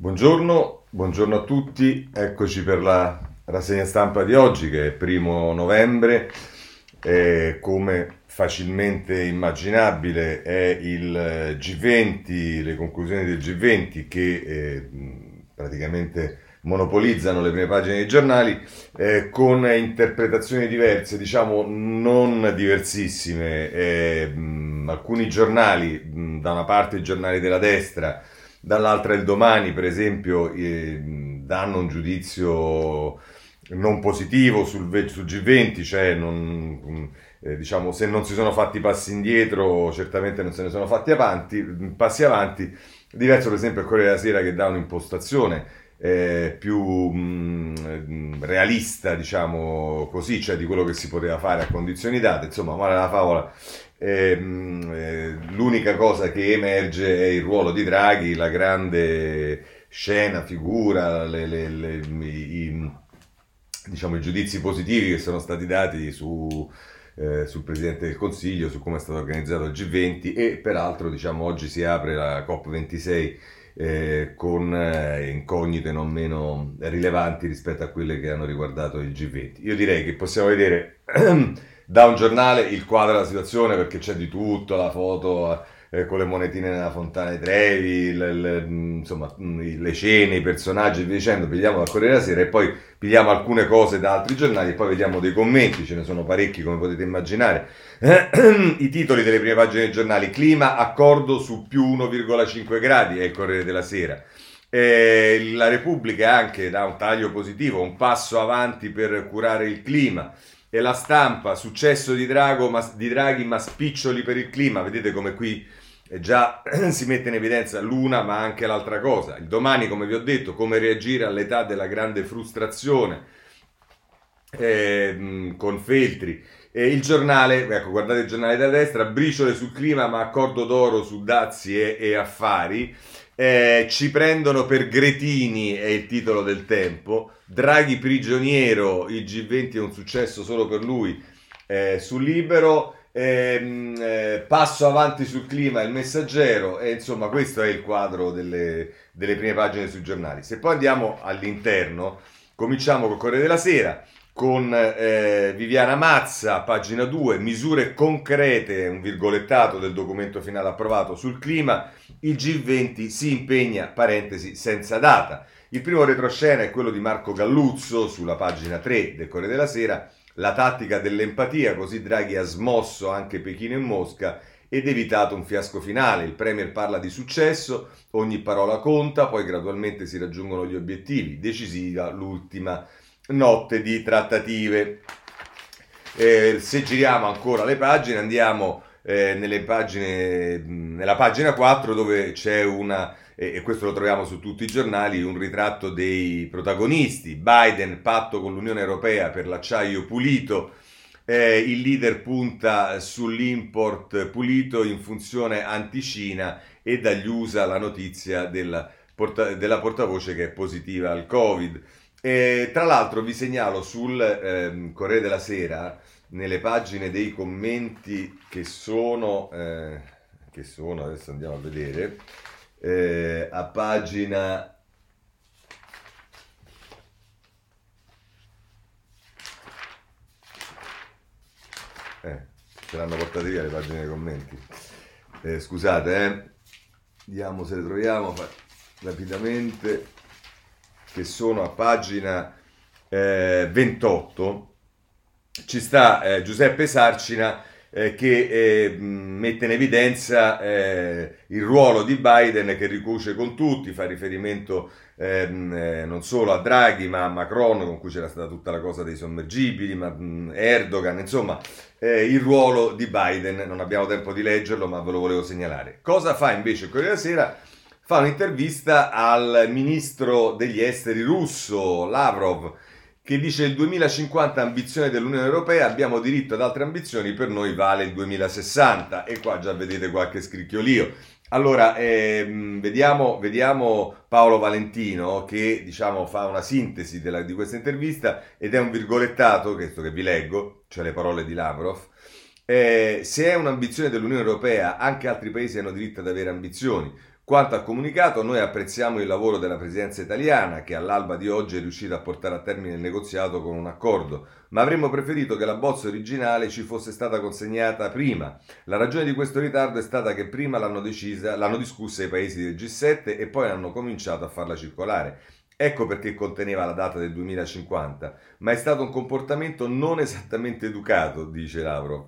Buongiorno a tutti, eccoci per la rassegna stampa di oggi che è 1 novembre, come facilmente immaginabile è il G20, le conclusioni del G20 che praticamente monopolizzano le prime pagine dei giornali con interpretazioni diverse, diciamo non diversissime, alcuni giornali, da una parte i giornali della destra, dall'altra il Domani per esempio danno un giudizio non positivo sul G20, cioè diciamo se non si sono fatti passi indietro certamente non se ne sono fatti passi avanti. Diverso per esempio il Corriere della Sera che dà un'impostazione più realista, diciamo così, cioè di quello che si poteva fare a condizioni date, insomma male la favola. L'unica cosa che emerge è il ruolo di Draghi, la grande scena, figura, diciamo i giudizi positivi che sono stati dati sul Presidente del Consiglio, su come è stato organizzato il G20 e peraltro diciamo oggi si apre la COP26 con incognite non meno rilevanti rispetto a quelle che hanno riguardato il G20. Io direi che possiamo vedere da un giornale il quadro della situazione, perché c'è di tutto, la foto con le monetine nella fontana di Trevi, insomma le scene, i personaggi, via dicendo. Pigliamo dal Corriere della Sera e poi pigliamo alcune cose da altri giornali e poi vediamo dei commenti, ce ne sono parecchi come potete immaginare. I titoli delle prime pagine dei giornali: clima, accordo su più 1,5 gradi, è il Corriere della Sera. La Repubblica anche dà un taglio positivo, un passo avanti per curare il clima. E la Stampa, successo di Draghi ma spiccioli per il clima, vedete come qui già si mette in evidenza l'una ma anche l'altra cosa. Il Domani, come vi ho detto, come reagire all'età della grande frustrazione con Feltri. Il Giornale, ecco, guardate il Giornale da destra, briciole sul clima ma accordo d'oro su dazi e affari. Ci prendono per gretini è il titolo del Tempo. Draghi prigioniero, il G20 è un successo solo per lui, su Libero, passo avanti sul clima il Messaggero, e insomma questo è il quadro delle prime pagine sui giornali. Se poi andiamo all'interno, cominciamo col Corriere della Sera con Viviana Mazza, pagina 2, misure concrete, un virgolettato del documento finale approvato sul clima, il G20 si impegna, parentesi, senza data. Il primo retroscena è quello di Marco Galluzzo sulla pagina 3 del Corriere della Sera, la tattica dell'empatia, così Draghi ha smosso anche Pechino e Mosca ed evitato un fiasco finale. Il Premier parla di successo, ogni parola conta, poi gradualmente si raggiungono gli obiettivi, decisiva l'ultima notte di trattative. Se giriamo ancora le pagine, andiamo nella pagina 4 dove c'è e questo lo troviamo su tutti i giornali, un ritratto dei protagonisti. Biden, patto con l'Unione Europea per l'acciaio pulito, il leader punta sull'import pulito in funzione anti-Cina e dagli USA la notizia della portavoce che è positiva al Covid. Tra l'altro vi segnalo sul Corriere della Sera, nelle pagine dei commenti che sono adesso andiamo a vedere, a pagina ce l'hanno portate via le pagine dei commenti, scusate, vediamo se le troviamo rapidamente, che sono a pagina 28, ci sta Giuseppe Sarcina che mette in evidenza il ruolo di Biden che ricuce con tutti, fa riferimento non solo a Draghi ma a Macron con cui c'era stata tutta la cosa dei sommergibili, ma Erdogan, insomma il ruolo di Biden, non abbiamo tempo di leggerlo ma ve lo volevo segnalare. Cosa fa invece il Corriere della Sera? Fa un'intervista al ministro degli esteri russo Lavrov che dice il 2050 ambizione dell'Unione Europea, abbiamo diritto ad altre ambizioni, per noi vale il 2060, e qua già vedete qualche scricchiolio. Allora vediamo Paolo Valentino che diciamo fa una sintesi di questa intervista ed è un virgolettato, questo che vi leggo, cioè le parole di Lavrov. Se è un'ambizione dell'Unione Europea anche altri paesi hanno diritto ad avere ambizioni. Quanto al comunicato, noi apprezziamo il lavoro della presidenza italiana che all'alba di oggi è riuscita a portare a termine il negoziato con un accordo, ma avremmo preferito che la bozza originale ci fosse stata consegnata prima. La ragione di questo ritardo è stata che prima l'hanno discussa i paesi del G7 e poi hanno cominciato a farla circolare. Ecco perché conteneva la data del 2050, ma è stato un comportamento non esattamente educato, dice Lavrov.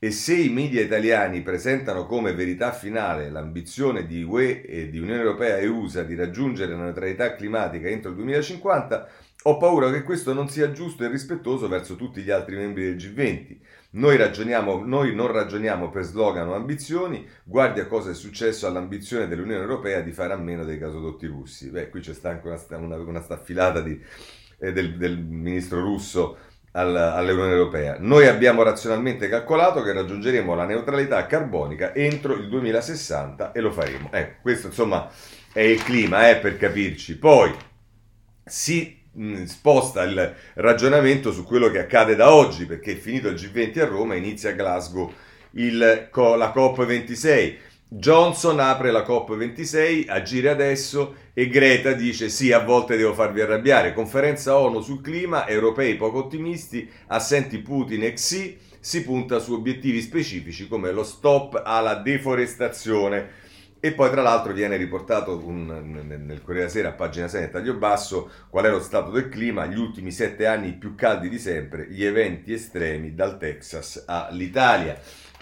E se i media italiani presentano come verità finale l'ambizione di UE e di Unione Europea e USA di raggiungere la neutralità climatica entro il 2050, ho paura che questo non sia giusto e rispettoso verso tutti gli altri membri del G20. Noi non ragioniamo per slogan o ambizioni, guardi a cosa è successo all'ambizione dell'Unione Europea di fare a meno dei gasodotti russi. Beh, qui c'è anche una staffilata del ministro russo all'Unione Europea. Noi abbiamo razionalmente calcolato che raggiungeremo la neutralità carbonica entro il 2060 e lo faremo. Ecco, questo insomma è il clima, per capirci. Poi si sposta il ragionamento su quello che accade da oggi, perché è finito il G20 a Roma e inizia a Glasgow la COP26. Johnson apre la COP26, agire adesso, e Greta dice sì, a volte devo farvi arrabbiare. Conferenza ONU sul clima, europei poco ottimisti, assenti Putin e Xi, si punta su obiettivi specifici come lo stop alla deforestazione. E poi tra l'altro viene riportato nel Corriere della Sera, a pagina 6, nel taglio basso, qual è lo stato del clima, gli ultimi 7 anni più caldi di sempre, gli eventi estremi dal Texas all'Italia.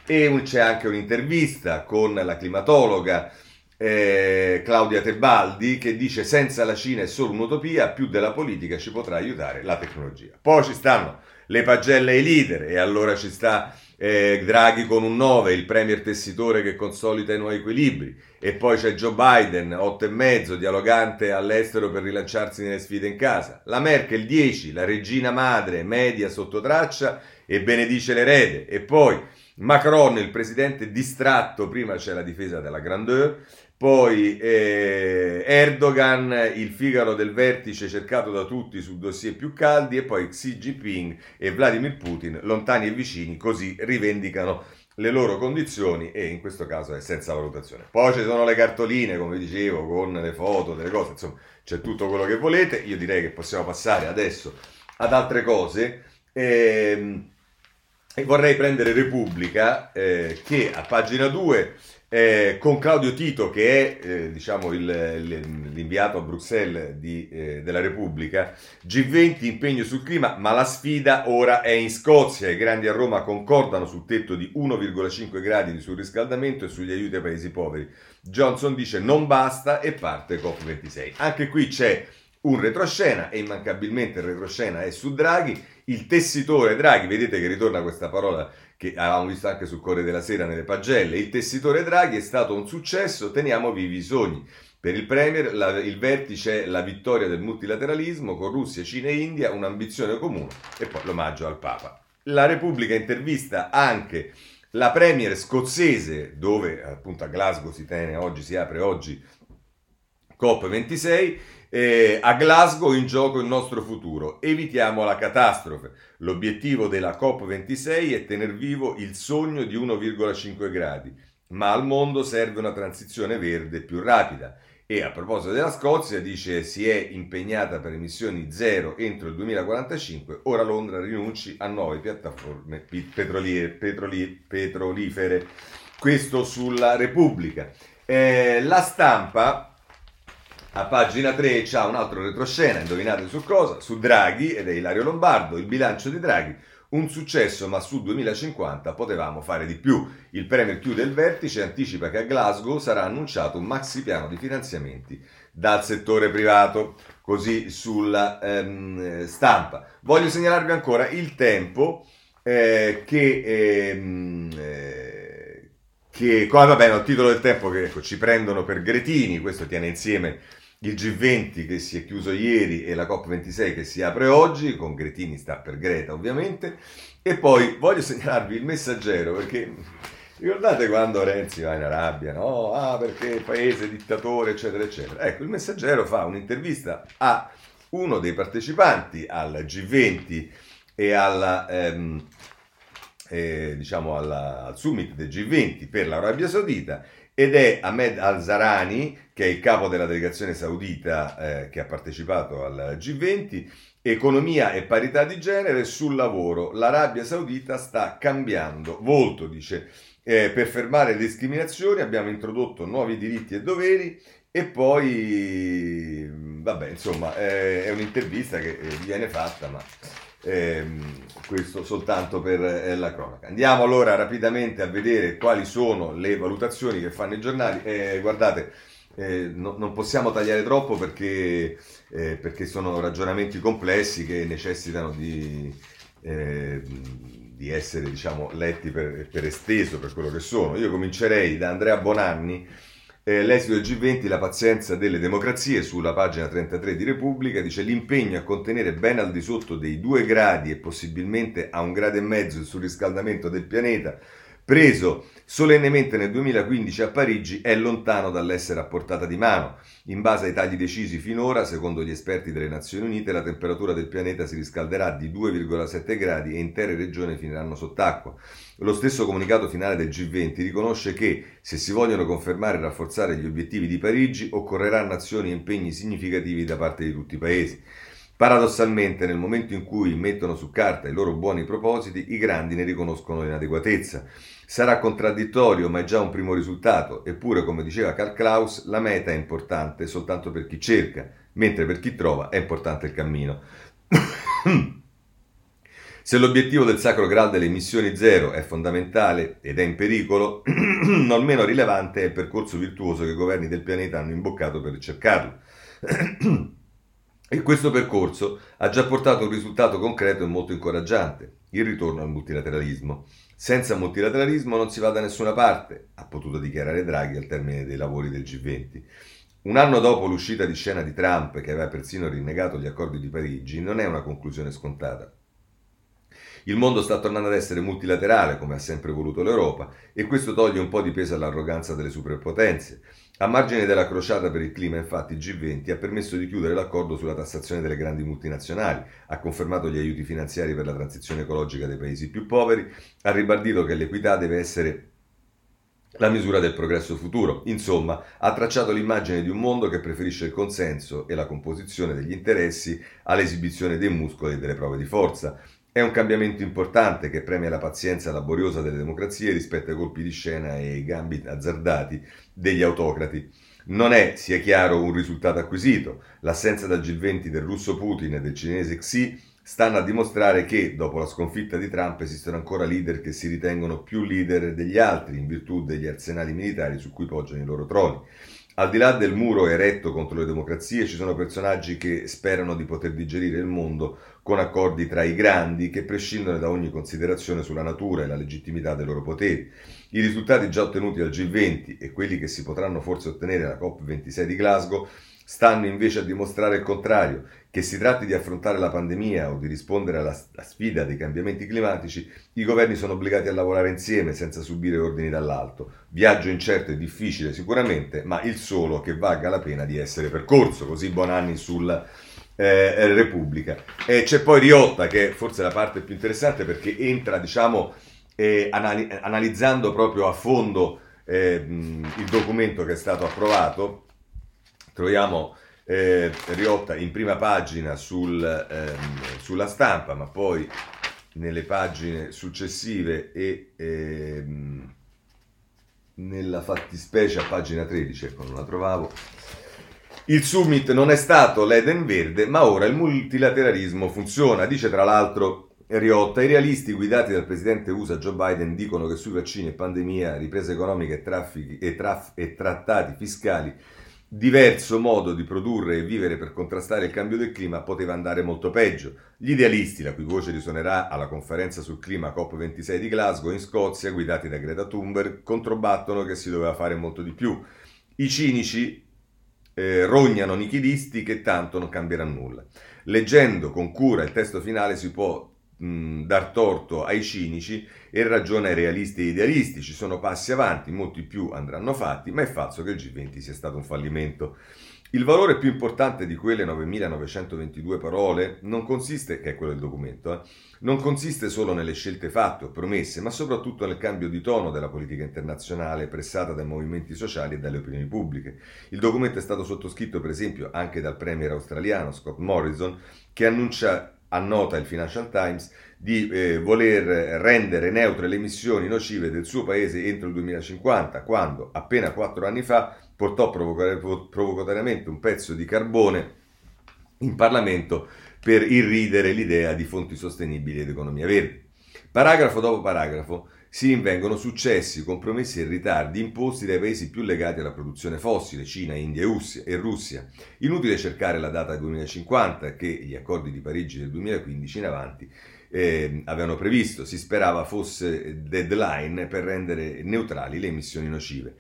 E c'è anche un'intervista con la climatologa Claudia Tebaldi che dice senza la Cina è solo un'utopia, più della politica ci potrà aiutare la tecnologia. Poi ci stanno le pagelle ai leader e allora ci sta Draghi con un 9, il premier tessitore che consolida i nuovi equilibri, e poi c'è Joe Biden 8,5, dialogante all'estero per rilanciarsi nelle sfide in casa, la Merkel 10, la regina madre media sotto traccia e benedice l'erede, e poi Macron, il presidente distratto, prima c'è la difesa della grandeur, poi Erdogan, il Figaro del vertice cercato da tutti su dossier più caldi, e poi Xi Jinping e Vladimir Putin, lontani e vicini, così rivendicano le loro condizioni, e in questo caso è senza valutazione. Poi ci sono le cartoline, come dicevo, con le foto, delle cose, insomma c'è tutto quello che volete. Io direi che possiamo passare adesso ad altre cose. E vorrei prendere Repubblica che a pagina 2 con Claudio Tito, che è diciamo l'inviato a Bruxelles della Repubblica, G20 impegno sul clima, ma la sfida ora è in Scozia, i grandi a Roma concordano sul tetto di 1,5 gradi di surriscaldamento e sugli aiuti ai paesi poveri. Johnson dice non basta e parte COP26. Anche qui c'è un retroscena, e immancabilmente il retroscena è su Draghi, il tessitore Draghi, vedete che ritorna questa parola che avevamo visto anche sul Corriere della Sera nelle pagelle, il tessitore Draghi è stato un successo, teniamo vivi i sogni. Per il premier il vertice è la vittoria del multilateralismo con Russia, Cina e India, un'ambizione comune, e poi l'omaggio al Papa. La Repubblica intervista anche la premier scozzese, dove appunto a Glasgow si apre oggi COP26, a Glasgow in gioco il nostro futuro, evitiamo la catastrofe. L'obiettivo della COP26 è tener vivo il sogno di 1,5 gradi, ma al mondo serve una transizione verde più rapida. E a proposito della Scozia, dice si è impegnata per emissioni zero entro il 2045, ora Londra rinunci a nuove piattaforme petrolifere. Questo sulla Repubblica. La Stampa a pagina 3 c'ha un altro retroscena, indovinate su cosa? Su Draghi, ed è Ilario Lombardo, il bilancio di Draghi, un successo ma su 2050 potevamo fare di più. Il premier chiude il vertice e anticipa che a Glasgow sarà annunciato un maxi piano di finanziamenti dal settore privato, così sulla Stampa. Voglio segnalarvi ancora il Tempo che va bene, il titolo del Tempo che ci prendono per gretini, questo tiene insieme il G20 che si è chiuso ieri e la COP26 che si apre oggi, con Gretini sta per Greta ovviamente. E poi voglio segnalarvi il Messaggero, perché ricordate quando Renzi va in Arabia, no? Perché paese, dittatore, eccetera, eccetera. Ecco, il Messaggero fa un'intervista a uno dei partecipanti al G20 e al summit del G20 per l'Arabia Saudita, ed è Ahmed Al-Zarani, che è il capo della delegazione saudita che ha partecipato al G20, economia e parità di genere sul lavoro. L'Arabia Saudita sta cambiando volto, dice, per fermare le discriminazioni abbiamo introdotto nuovi diritti e doveri. E poi, vabbè, insomma, è un'intervista che viene fatta, ma questo soltanto per la cronaca. Andiamo allora rapidamente a vedere quali sono le valutazioni che fanno i giornali. Guardate, non possiamo tagliare troppo perché sono ragionamenti complessi che necessitano di essere, diciamo, letti per esteso, per quello che sono. Io comincerei da Andrea Bonanni. L'esito del G20, la pazienza delle democrazie, sulla pagina 33 di Repubblica, dice: l'impegno a contenere ben al di sotto dei 2 gradi e possibilmente a 1,5 gradi il surriscaldamento del pianeta, preso solennemente nel 2015 a Parigi, è lontano dall'essere a portata di mano. In base ai tagli decisi finora, secondo gli esperti delle Nazioni Unite, la temperatura del pianeta si riscalderà di 2,7 gradi e intere regioni finiranno sott'acqua. Lo stesso comunicato finale del G20 riconosce che, se si vogliono confermare e rafforzare gli obiettivi di Parigi, occorreranno azioni e impegni significativi da parte di tutti i paesi. Paradossalmente, nel momento in cui mettono su carta i loro buoni propositi, i grandi ne riconoscono l'inadeguatezza. Sarà contraddittorio, ma è già un primo risultato. Eppure, come diceva Karl Klaus, la meta è importante soltanto per chi cerca, mentre per chi trova è importante il cammino. Se l'obiettivo del Sacro Graal delle emissioni zero è fondamentale ed è in pericolo, non meno rilevante è il percorso virtuoso che i governi del pianeta hanno imboccato per ricercarlo. E questo percorso ha già portato un risultato concreto e molto incoraggiante: il ritorno al multilateralismo. Senza multilateralismo non si va da nessuna parte, ha potuto dichiarare Draghi al termine dei lavori del G20. Un anno dopo l'uscita di scena di Trump, che aveva persino rinnegato gli accordi di Parigi, non è una conclusione scontata. Il mondo sta tornando ad essere multilaterale, come ha sempre voluto l'Europa, e questo toglie un po' di peso all'arroganza delle superpotenze. A margine della crociata per il clima, infatti, il G20 ha permesso di chiudere l'accordo sulla tassazione delle grandi multinazionali, ha confermato gli aiuti finanziari per la transizione ecologica dei paesi più poveri, ha ribadito che l'equità deve essere la misura del progresso futuro. Insomma, ha tracciato l'immagine di un mondo che preferisce il consenso e la composizione degli interessi all'esibizione dei muscoli e delle prove di forza. È un cambiamento importante che premia la pazienza laboriosa delle democrazie rispetto ai colpi di scena e ai gambi azzardati degli autocrati. Non è, sia chiaro, un risultato acquisito. L'assenza dal G20 del russo Putin e del cinese Xi stanno a dimostrare che, dopo la sconfitta di Trump, esistono ancora leader che si ritengono più leader degli altri in virtù degli arsenali militari su cui poggiano i loro troni. Al di là del muro eretto contro le democrazie, ci sono personaggi che sperano di poter digerire il mondo con accordi tra i grandi che prescindono da ogni considerazione sulla natura e la legittimità dei loro poteri. I risultati già ottenuti al G20 e quelli che si potranno forse ottenere alla COP26 di Glasgow stanno invece a dimostrare il contrario, che si tratti di affrontare la pandemia o di rispondere alla sfida dei cambiamenti climatici, i governi sono obbligati a lavorare insieme senza subire ordini dall'alto. Viaggio incerto e difficile sicuramente, ma il solo che valga la pena di essere percorso. Così Bonanni sulla Repubblica. C'è poi Riotta, che è forse la parte più interessante, perché entra, diciamo, analizzando proprio a fondo il documento che è stato approvato. Troviamo Riotta in prima pagina sulla Stampa, ma poi nelle pagine successive e nella fattispecie a pagina 13, ecco, non la trovavo. Il summit non è stato l'Eden verde, ma ora il multilateralismo funziona, dice tra l'altro Riotta. I realisti guidati dal presidente USA Joe Biden dicono che sui vaccini e pandemia, ripresa economica e trattati fiscali, diverso modo di produrre e vivere per contrastare il cambio del clima poteva andare molto peggio. Gli idealisti, la cui voce risuonerà alla conferenza sul clima COP26 di Glasgow in Scozia, guidati da Greta Thunberg, controbattono che si doveva fare molto di più. I cinici rognano nichilisti che tanto non cambierà nulla. Leggendo con cura il testo finale si può dar torto ai cinici e ragione ai realisti e idealisti. Ci sono passi avanti, molti più andranno fatti, ma è falso che il G20 sia stato un fallimento. Il valore più importante di quelle 9.922 parole non consiste, che è quello del documento, non consiste solo nelle scelte fatte o promesse, ma soprattutto nel cambio di tono della politica internazionale pressata dai movimenti sociali e dalle opinioni pubbliche. Il documento è stato sottoscritto, per esempio, anche dal premier australiano Scott Morrison, che annota il Financial Times di voler rendere neutre le emissioni nocive del suo paese entro il 2050, quando, appena 4 anni fa, portò provocatoriamente un pezzo di carbone in Parlamento per irridere l'idea di fonti sostenibili ed economia verde. Paragrafo dopo paragrafo si rinvengono successi, compromessi e ritardi imposti dai paesi più legati alla produzione fossile, Cina, India e Russia. Inutile cercare la data 2050 che gli accordi di Parigi del 2015 in avanti avevano previsto, si sperava fosse deadline per rendere neutrali le emissioni nocive.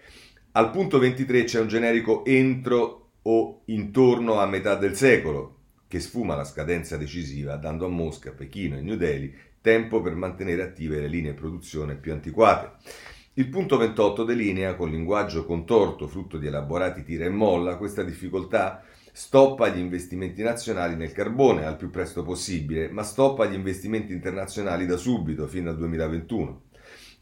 Al punto 23 c'è un generico entro o intorno a metà del secolo, che sfuma la scadenza decisiva, dando a Mosca, Pechino e New Delhi tempo per mantenere attive le linee di produzione più antiquate. Il punto 28 delinea, con linguaggio contorto, frutto di elaborati tira e molla, questa difficoltà. Stoppa gli investimenti nazionali nel carbone al più presto possibile, ma stoppa gli investimenti internazionali da subito, fino al 2021.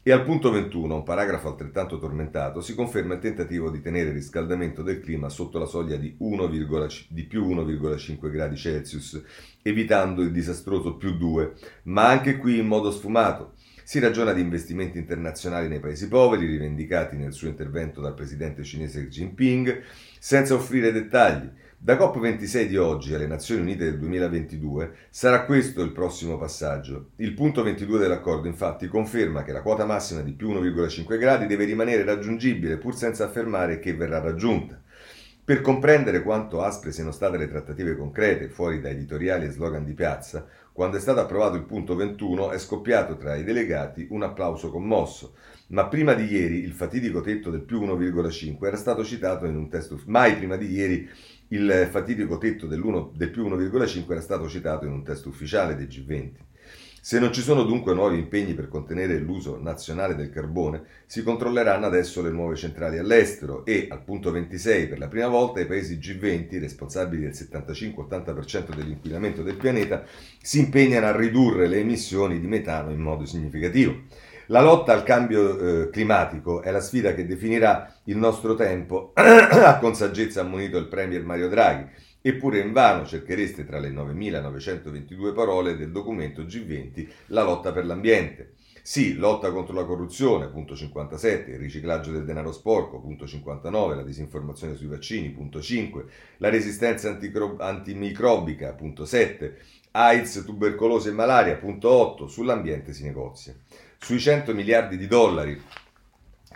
E al punto 21, un paragrafo altrettanto tormentato, si conferma il tentativo di tenere il riscaldamento del clima sotto la soglia di più 1,5 gradi Celsius, evitando il disastroso più 2, ma anche qui in modo sfumato. Si ragiona di investimenti internazionali nei paesi poveri, rivendicati nel suo intervento dal presidente cinese Xi Jinping, senza offrire dettagli. Da COP26 di oggi alle Nazioni Unite del 2022 sarà questo il prossimo passaggio. Il punto 22 dell'accordo, infatti, conferma che la quota massima di più 1,5 gradi deve rimanere raggiungibile, pur senza affermare che verrà raggiunta. Per comprendere quanto aspre siano state le trattative concrete, fuori da editoriali e slogan di piazza, quando è stato approvato il punto 21 è scoppiato tra i delegati un applauso commosso. Ma prima di ieri il fatidico tetto del più 1,5 era stato citato in un testo. Mai prima di ieri il fatidico tetto del più 1,5 era stato citato in un testo ufficiale del G20. Se non ci sono dunque nuovi impegni per contenere l'uso nazionale del carbone, si controlleranno adesso le nuove centrali all'estero e, al punto 26, per la prima volta i paesi G20, responsabili del 75-80% dell'inquinamento del pianeta, si impegnano a ridurre le emissioni di metano in modo significativo. La lotta al cambio climatico è la sfida che definirà il nostro tempo, con saggezza ha ammonito il premier Mario Draghi. Eppure invano cerchereste tra le 9.922 parole del documento G20 la lotta per l'ambiente. Sì, lotta contro la corruzione, punto 57, il riciclaggio del denaro sporco, punto 59, la disinformazione sui vaccini, punto 5, la resistenza antimicrobica, punto 7, AIDS, tubercolosi e malaria, punto 8, sull'ambiente si negozia. Sui 100 miliardi di dollari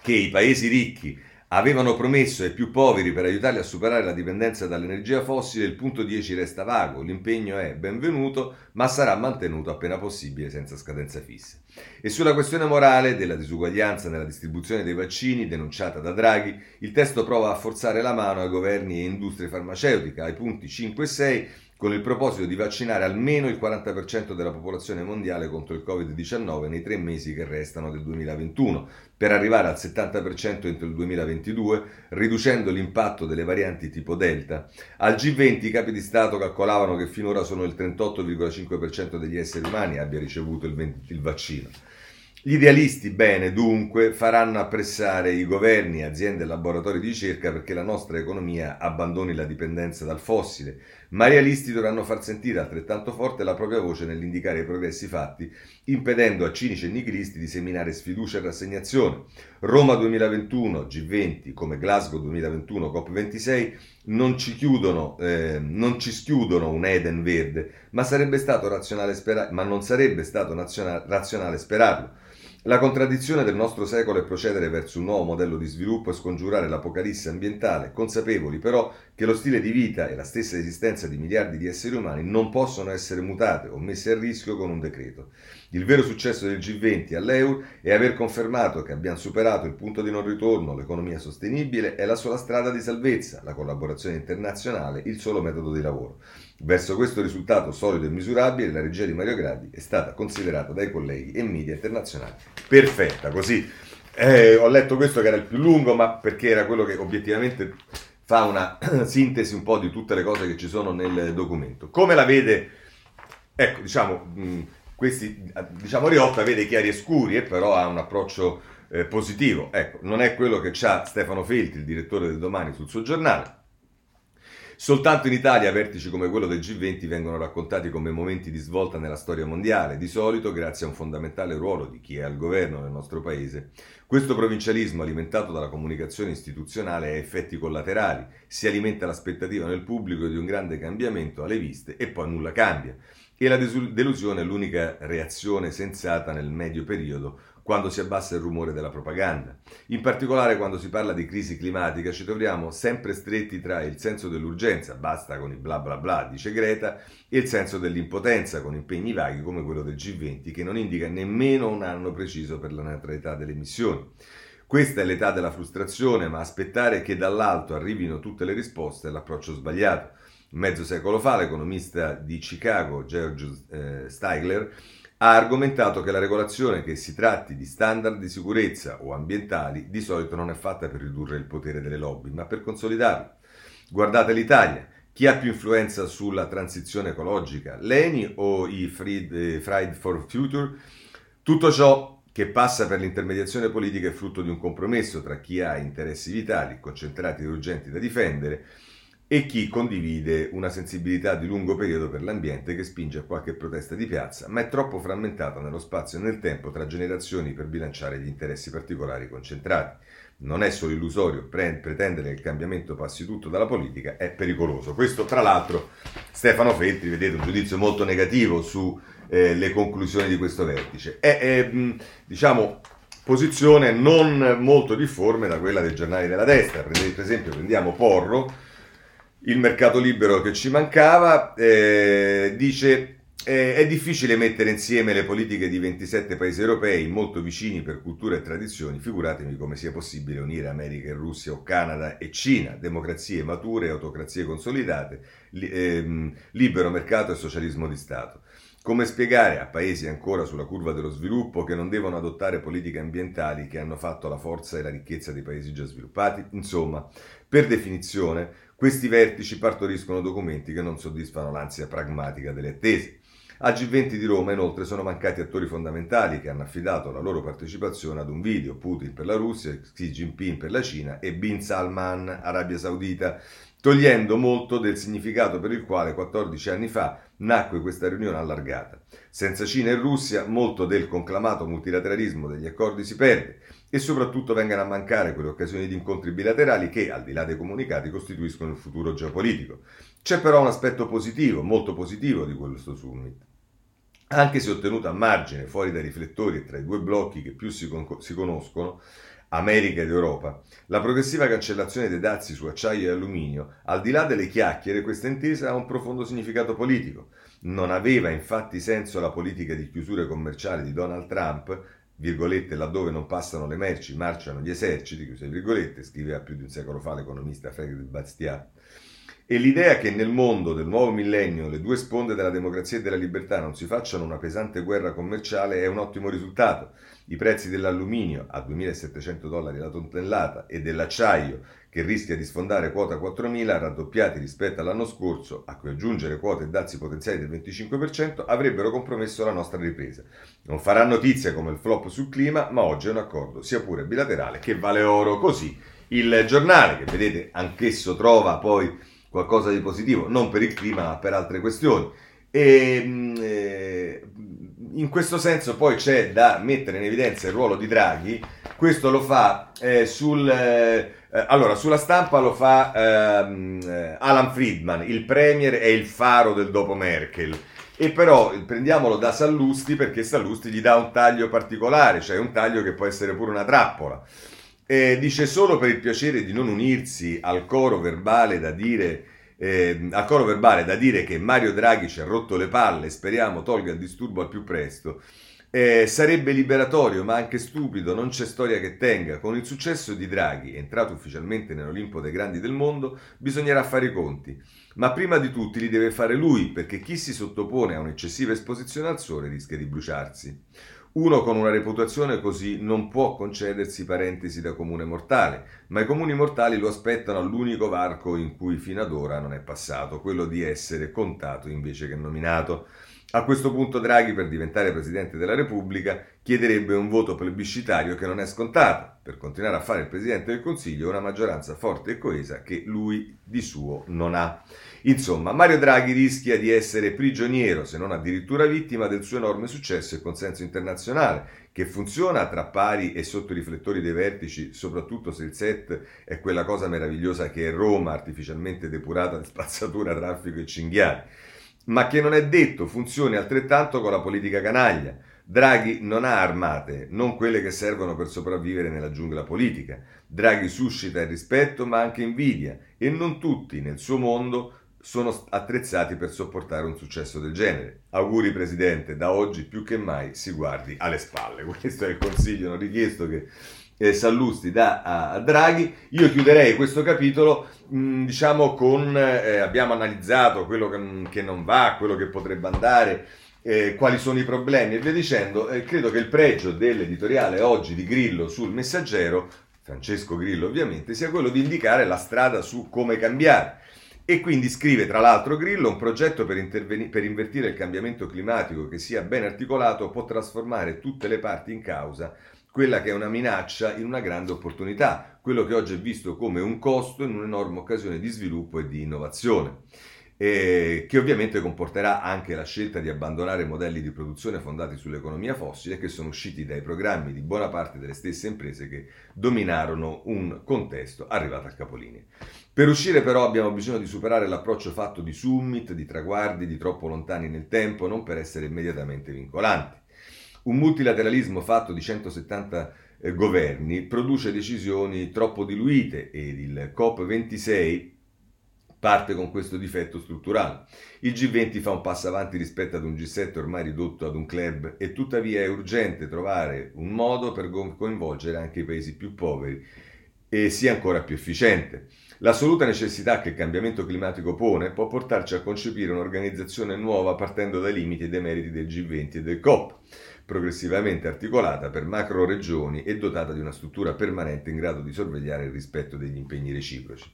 che i paesi ricchi avevano promesso ai più poveri per aiutarli a superare la dipendenza dall'energia fossile, il punto 10 resta vago, l'impegno è benvenuto, ma sarà mantenuto appena possibile senza scadenza fissa. E sulla questione morale della disuguaglianza nella distribuzione dei vaccini, denunciata da Draghi, il testo prova a forzare la mano ai governi e industrie farmaceutiche, ai punti 5 e 6, con il proposito di vaccinare almeno il 40% della popolazione mondiale contro il Covid-19 nei 3 mesi che restano del 2021, per arrivare al 70% entro il 2022, riducendo l'impatto delle varianti tipo Delta. Al G20 i capi di Stato calcolavano che finora solo il 38,5% degli esseri umani abbia ricevuto il vaccino. Gli idealisti, bene, dunque, faranno appressare i governi, aziende e laboratori di ricerca perché la nostra economia abbandoni la dipendenza dal fossile, ma i realisti dovranno far sentire altrettanto forte la propria voce nell'indicare i progressi fatti, impedendo a cinici e nichilisti di seminare sfiducia e rassegnazione. Roma 2021, G20, come Glasgow 2021, COP26, non ci schiudono un Eden verde, ma non sarebbe stato razionale sperarlo. La contraddizione del nostro secolo è procedere verso un nuovo modello di sviluppo e scongiurare l'apocalisse ambientale, consapevoli però che lo stile di vita e la stessa esistenza di miliardi di esseri umani non possono essere mutate o messe a rischio con un decreto. Il vero successo del G20 all'EUR è aver confermato che abbiamo superato il punto di non ritorno, l'economia sostenibile è la sola strada di salvezza, la collaborazione internazionale, il solo metodo di lavoro. Verso questo risultato solido e misurabile la regia di Mario Draghi è stata considerata dai colleghi e media internazionali perfetta. Così ho letto questo che era il più lungo, ma perché era quello che obiettivamente fa una sintesi un po' di tutte le cose che ci sono nel documento. Come la vede, ecco, Riotta vede chiari e scuri e però ha un approccio positivo. Ecco, non è quello che c'ha Stefano Feltri, il direttore del Domani, sul suo giornale. Soltanto in Italia vertici come quello del G20 vengono raccontati come momenti di svolta nella storia mondiale, di solito grazie a un fondamentale ruolo di chi è al governo nel nostro paese. Questo provincialismo alimentato dalla comunicazione istituzionale ha effetti collaterali, si alimenta l'aspettativa nel pubblico di un grande cambiamento alle viste e poi nulla cambia. E la delusione è l'unica reazione sensata nel medio periodo, quando si abbassa il rumore della propaganda. In particolare quando si parla di crisi climatica ci troviamo sempre stretti tra il senso dell'urgenza, basta con i bla bla bla, dice Greta, e il senso dell'impotenza, con impegni vaghi come quello del G20, che non indica nemmeno un anno preciso per la neutralità delle emissioni. Questa è l'età della frustrazione, ma aspettare che dall'alto arrivino tutte le risposte è l'approccio sbagliato. Mezzo secolo fa l'economista di Chicago, George Steigler, ha argomentato che la regolazione, che si tratti di standard di sicurezza o ambientali, di solito non è fatta per ridurre il potere delle lobby, ma per consolidarlo. Guardate l'Italia, chi ha più influenza sulla transizione ecologica, l'ENI o i Fridays for Future? Tutto ciò che passa per l'intermediazione politica è frutto di un compromesso tra chi ha interessi vitali, concentrati e urgenti da difendere, e chi condivide una sensibilità di lungo periodo per l'ambiente che spinge a qualche protesta di piazza, ma è troppo frammentata nello spazio e nel tempo tra generazioni per bilanciare gli interessi particolari concentrati. Non è solo illusorio, pretendere che il cambiamento passi tutto dalla politica è pericoloso. Questo, tra l'altro, Stefano Feltri, vedete, un giudizio molto negativo su le conclusioni di questo vertice. È posizione non molto difforme da quella dei giornali della destra. Per esempio, prendiamo Porro, il mercato libero che ci mancava, dice è difficile mettere insieme le politiche di 27 paesi europei molto vicini per cultura e tradizioni, figuratemi come sia possibile unire America e Russia o Canada e Cina, democrazie mature e autocrazie consolidate, libero mercato e socialismo di Stato. Come spiegare a paesi ancora sulla curva dello sviluppo che non devono adottare politiche ambientali che hanno fatto la forza e la ricchezza dei paesi già sviluppati? Insomma, per definizione, questi vertici partoriscono documenti che non soddisfano l'ansia pragmatica delle attese. Al G20 di Roma, inoltre, sono mancati attori fondamentali che hanno affidato la loro partecipazione ad un video: Putin per la Russia, Xi Jinping per la Cina e Bin Salman, Arabia Saudita, togliendo molto del significato per il quale 14 anni fa nacque questa riunione allargata. Senza Cina e Russia, molto del conclamato multilateralismo degli accordi si perde. E soprattutto vengano a mancare quelle occasioni di incontri bilaterali che, al di là dei comunicati, costituiscono il futuro geopolitico. C'è però un aspetto positivo, molto positivo, di questo summit. Anche se ottenuto a margine, fuori dai riflettori e tra i due blocchi che più si conoscono, America ed Europa, la progressiva cancellazione dei dazi su acciaio e alluminio, al di là delle chiacchiere, questa intesa ha un profondo significato politico. Non aveva infatti senso la politica di chiusure commerciali di Donald Trump, virgolette, laddove non passano le merci, marciano gli eserciti, chiuse virgolette, scriveva più di un secolo fa l'economista Frédéric Bastiat. E l'idea che nel mondo del nuovo millennio le due sponde della democrazia e della libertà non si facciano una pesante guerra commerciale è un ottimo risultato. I prezzi dell'alluminio a $2.700 la tonnellata e dell'acciaio, che rischia di sfondare quota 4.000, raddoppiati rispetto all'anno scorso, a cui aggiungere quote e dazi potenziali del 25%, avrebbero compromesso la nostra ripresa. Non farà notizia come il flop sul clima, ma oggi è un accordo, sia pure bilaterale, che vale oro. Così il giornale, che vedete anch'esso trova poi qualcosa di positivo, non per il clima ma per altre questioni, e in questo senso poi c'è da mettere in evidenza il ruolo di Draghi. Questo lo fa sulla stampa lo fa Alan Friedman, il premier è il faro del dopo Merkel, e però prendiamolo da Sallusti, perché Sallusti gli dà un taglio particolare, cioè un taglio che può essere pure una trappola. Dice: solo per il piacere di non unirsi al coro verbale da dire che Mario Draghi ci ha rotto le palle, speriamo tolga il disturbo al più presto. Sarebbe liberatorio ma anche stupido, non c'è storia che tenga. Con il successo di Draghi, entrato ufficialmente nell'Olimpo dei grandi del mondo, bisognerà fare i conti, ma prima di tutti li deve fare lui, perché chi si sottopone a un'eccessiva esposizione al sole rischia di bruciarsi. Uno con una reputazione così non può concedersi parentesi da comune mortale, ma i comuni mortali lo aspettano all'unico varco in cui fino ad ora non è passato, quello di essere contato invece che nominato. A questo punto Draghi, per diventare Presidente della Repubblica, chiederebbe un voto plebiscitario che non è scontato, per continuare a fare il Presidente del Consiglio una maggioranza forte e coesa che lui di suo non ha. Insomma, Mario Draghi rischia di essere prigioniero, se non addirittura vittima, del suo enorme successo e consenso internazionale, che funziona tra pari e sotto i riflettori dei vertici, soprattutto se il set è quella cosa meravigliosa che è Roma, artificialmente depurata da spazzatura, traffico e cinghiali, ma che non è detto funzioni altrettanto con la politica canaglia. Draghi non ha armate, non quelle che servono per sopravvivere nella giungla politica. Draghi suscita il rispetto ma anche invidia, e non tutti nel suo mondo sono attrezzati per sopportare un successo del genere. Auguri Presidente, da oggi più che mai si guardi alle spalle. Questo è il consiglio non richiesto che Sallusti dà a Draghi. Io chiuderei questo capitolo abbiamo analizzato quello che non va, quello che potrebbe andare, quali sono i problemi e via dicendo. Credo che il pregio dell'editoriale oggi di Grillo sul Messaggero, Francesco Grillo ovviamente, sia quello di indicare la strada su come cambiare. E quindi scrive, tra l'altro, Grillo: un progetto per invertire il cambiamento climatico che sia ben articolato può trasformare tutte le parti in causa, quella che è una minaccia in una grande opportunità, quello che oggi è visto come un costo in un'enorme occasione di sviluppo e di innovazione, che ovviamente comporterà anche la scelta di abbandonare modelli di produzione fondati sull'economia fossile che sono usciti dai programmi di buona parte delle stesse imprese che dominarono un contesto arrivato al capolinea. Per uscire però abbiamo bisogno di superare l'approccio fatto di summit, di traguardi, di troppo lontani nel tempo, non per essere immediatamente vincolanti. Un multilateralismo fatto di 170 governi produce decisioni troppo diluite ed il COP26 parte con questo difetto strutturale. Il G20 fa un passo avanti rispetto ad un G7 ormai ridotto ad un club e tuttavia è urgente trovare un modo per coinvolgere anche i paesi più poveri e sia ancora più efficiente. L'assoluta necessità che il cambiamento climatico pone può portarci a concepire un'organizzazione nuova partendo dai limiti e dai meriti del G20 e del COP, progressivamente articolata per macro regioni e dotata di una struttura permanente in grado di sorvegliare il rispetto degli impegni reciproci.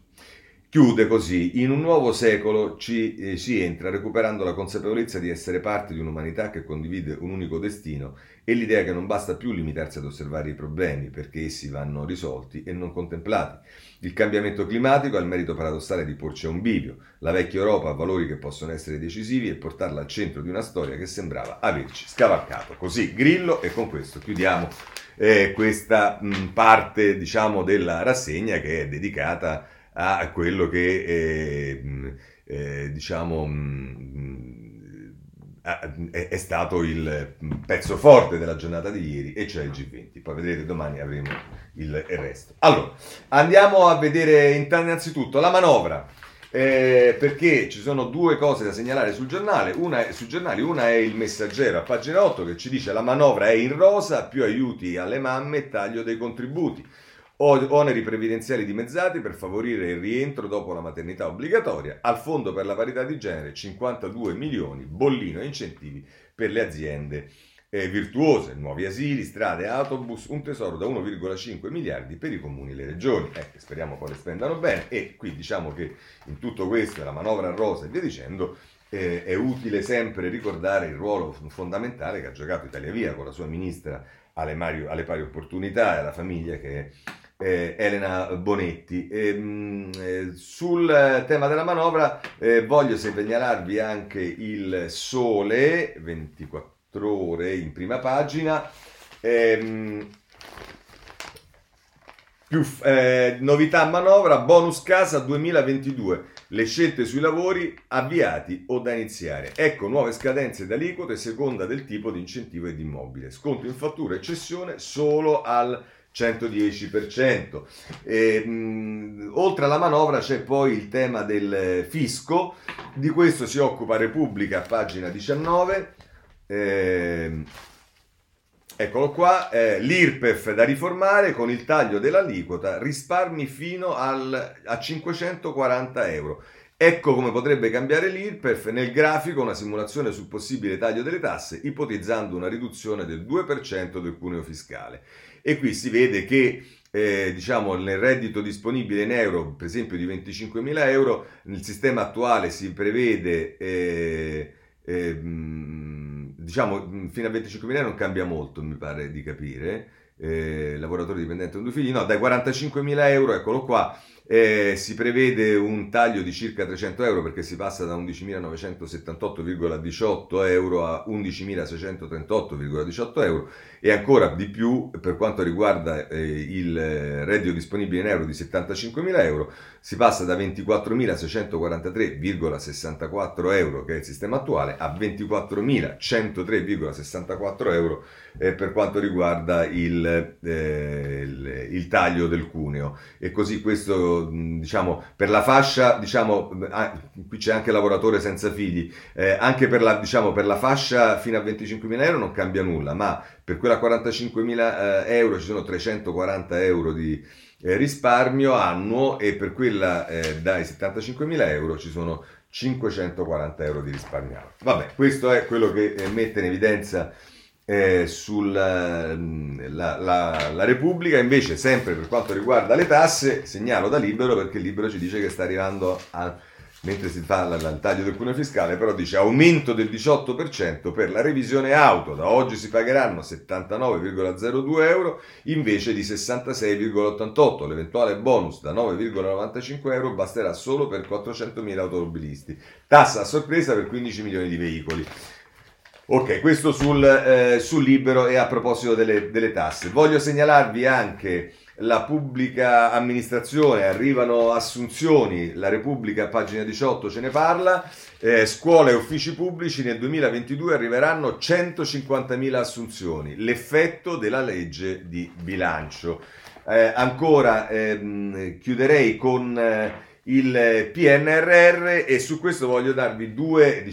Chiude così: in un nuovo secolo si entra recuperando la consapevolezza di essere parte di un'umanità che condivide un unico destino e l'idea che non basta più limitarsi ad osservare i problemi, perché essi vanno risolti e non contemplati. Il cambiamento climatico ha il merito paradossale di porci a un bivio. La vecchia Europa ha valori che possono essere decisivi e portarla al centro di una storia che sembrava averci scavalcato. Così Grillo, e con questo chiudiamo questa parte, diciamo, della rassegna che è dedicata a quello che è stato il pezzo forte della giornata di ieri, e cioè il G20. Poi vedrete, domani avremo il resto. Allora, andiamo a vedere innanzitutto la manovra, perché ci sono due cose da segnalare sul giornale. Una è il Messaggero a pagina 8 che ci dice: la manovra è in rosa, più aiuti alle mamme e taglio dei contributi. Oneri previdenziali dimezzati per favorire il rientro dopo la maternità obbligatoria, al fondo per la parità di genere 52 milioni, bollino e incentivi per le aziende virtuose, nuovi asili, strade, autobus, un tesoro da 1,5 miliardi per i comuni e le regioni, speriamo poi le spendano bene. E qui diciamo che in tutto questo, la manovra rosa e via dicendo, è utile sempre ricordare il ruolo fondamentale che ha giocato Italia Viva con la sua ministra alle pari opportunità e alla famiglia, che è Elena Bonetti. Sul tema della manovra voglio segnalarvi anche il Sole 24 Ore in prima pagina. Novità manovra, bonus casa 2022, le scelte sui lavori avviati o da iniziare. Ecco nuove scadenze ed aliquote, seconda del tipo di incentivo ed immobile. Sconto in fattura e cessione solo al 110%. Oltre alla manovra c'è poi il tema del fisco, di questo si occupa Repubblica, pagina 19. Eccolo qua, l'IRPEF da riformare con il taglio dell'aliquota, risparmi fino a 540 euro. Ecco come potrebbe cambiare l'IRPEF, nel grafico una simulazione sul possibile taglio delle tasse, ipotizzando una riduzione del 2% del cuneo fiscale. E qui si vede che nel reddito disponibile in euro, per esempio di 25.000 euro, nel sistema attuale si prevede fino a 25.000 non cambia molto, mi pare di capire, lavoratore dipendente con due figli, no, dai 45.000 euro, eccolo qua, si prevede un taglio di circa 300 euro perché si passa da 11.978,18 euro a 11.638,18 euro e ancora di più per quanto riguarda il reddito disponibile in euro di 75.000 euro, si passa da 24.643,64 euro, che è il sistema attuale, a 24.103,64 euro per quanto riguarda il taglio del cuneo. E così questo, per la fascia, qui c'è anche lavoratore senza figli, anche per la fascia fino a 25.000 euro non cambia nulla, ma per quella 45.000 euro ci sono 340 euro di risparmio annuo e per quella dai 75.000 euro ci sono 540 euro di risparmio. Vabbè, questo è quello che mette in evidenza sulla Repubblica. Invece, sempre per quanto riguarda le tasse, segnalo da Libero, perché Libero ci dice che sta arrivando mentre si fa il taglio del cuneo fiscale, però dice aumento del 18% per la revisione auto, da oggi si pagheranno 79,02 euro invece di 66,88, l'eventuale bonus da 9,95 euro basterà solo per 400.000 automobilisti, tassa a sorpresa per 15 milioni di veicoli. Ok, questo sul Libero. E a proposito delle tasse, voglio segnalarvi anche la pubblica amministrazione, arrivano assunzioni, la Repubblica, pagina 18, ce ne parla, scuole e uffici pubblici nel 2022 arriveranno 150.000 assunzioni, l'effetto della legge di bilancio. Chiuderei con il PNRR e su questo voglio darvi due,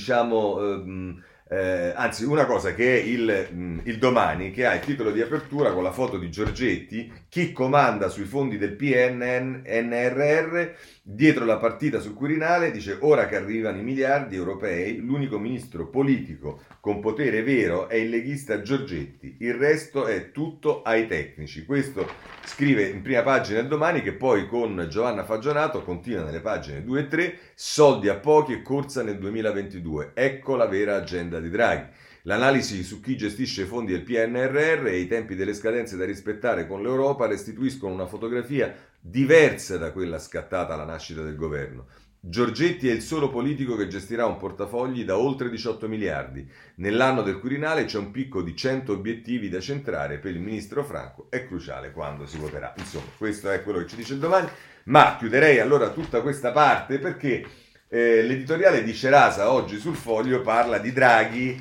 una cosa che è il Domani, che ha il titolo di apertura con la foto di Giorgetti, chi comanda sui fondi del PNRR, dietro la partita sul Quirinale, dice ora che arrivano i miliardi europei, l'unico ministro politico con potere vero è il leghista Giorgetti, il resto è tutto ai tecnici. Questo scrive in prima pagina il Domani, che poi con Giovanna Fagionato continua nelle pagine 2 e 3, soldi a pochi e corsa nel 2022, ecco la vera agenda di Draghi. L'analisi su chi gestisce i fondi del PNRR e i tempi delle scadenze da rispettare con l'Europa restituiscono una fotografia diversa da quella scattata alla nascita del governo. Giorgetti è il solo politico che gestirà un portafogli da oltre 18 miliardi. Nell'anno del Quirinale c'è un picco di 100 obiettivi da centrare per il ministro Franco, è cruciale quando si voterà. Insomma, questo è quello che ci dice il Domani, ma chiuderei allora tutta questa parte perché l'editoriale di Cerasa oggi sul Foglio parla di Draghi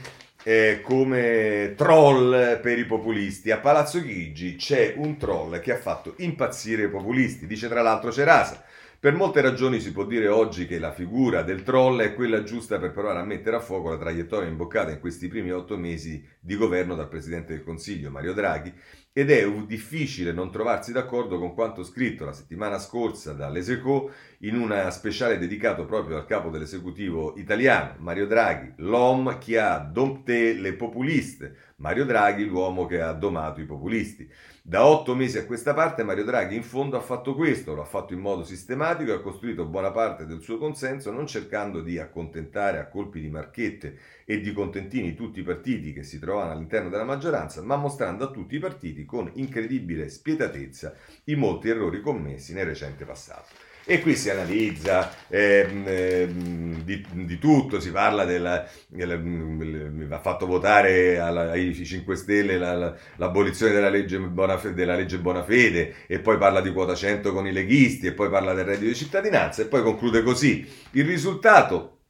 come troll per i populisti. A Palazzo Chigi c'è un troll che ha fatto impazzire i populisti, dice tra l'altro Cerasa. Per molte ragioni si può dire oggi che la figura del troll è quella giusta per provare a mettere a fuoco la traiettoria imboccata in questi primi 8 mesi di governo dal Presidente del Consiglio, Mario Draghi, ed è difficile non trovarsi d'accordo con quanto scritto la settimana scorsa dall'Eseco in una speciale dedicato proprio al capo dell'esecutivo italiano, Mario Draghi, l'homme qui a dompté les populistes, Mario Draghi, l'uomo che ha domato i populisti. Da 8 mesi a questa parte Mario Draghi in fondo ha fatto questo, lo ha fatto in modo sistematico e ha costruito buona parte del suo consenso non cercando di accontentare a colpi di marchette e di contentini tutti i partiti che si trovano all'interno della maggioranza, ma mostrando a tutti i partiti con incredibile spietatezza i molti errori commessi nel recente passato. E qui si analizza di tutto, si parla ha fatto votare ai 5 Stelle l'abolizione della legge Bonafede, e poi parla di quota 100 con i leghisti, e poi parla del reddito di cittadinanza, e poi conclude così. Il risultato...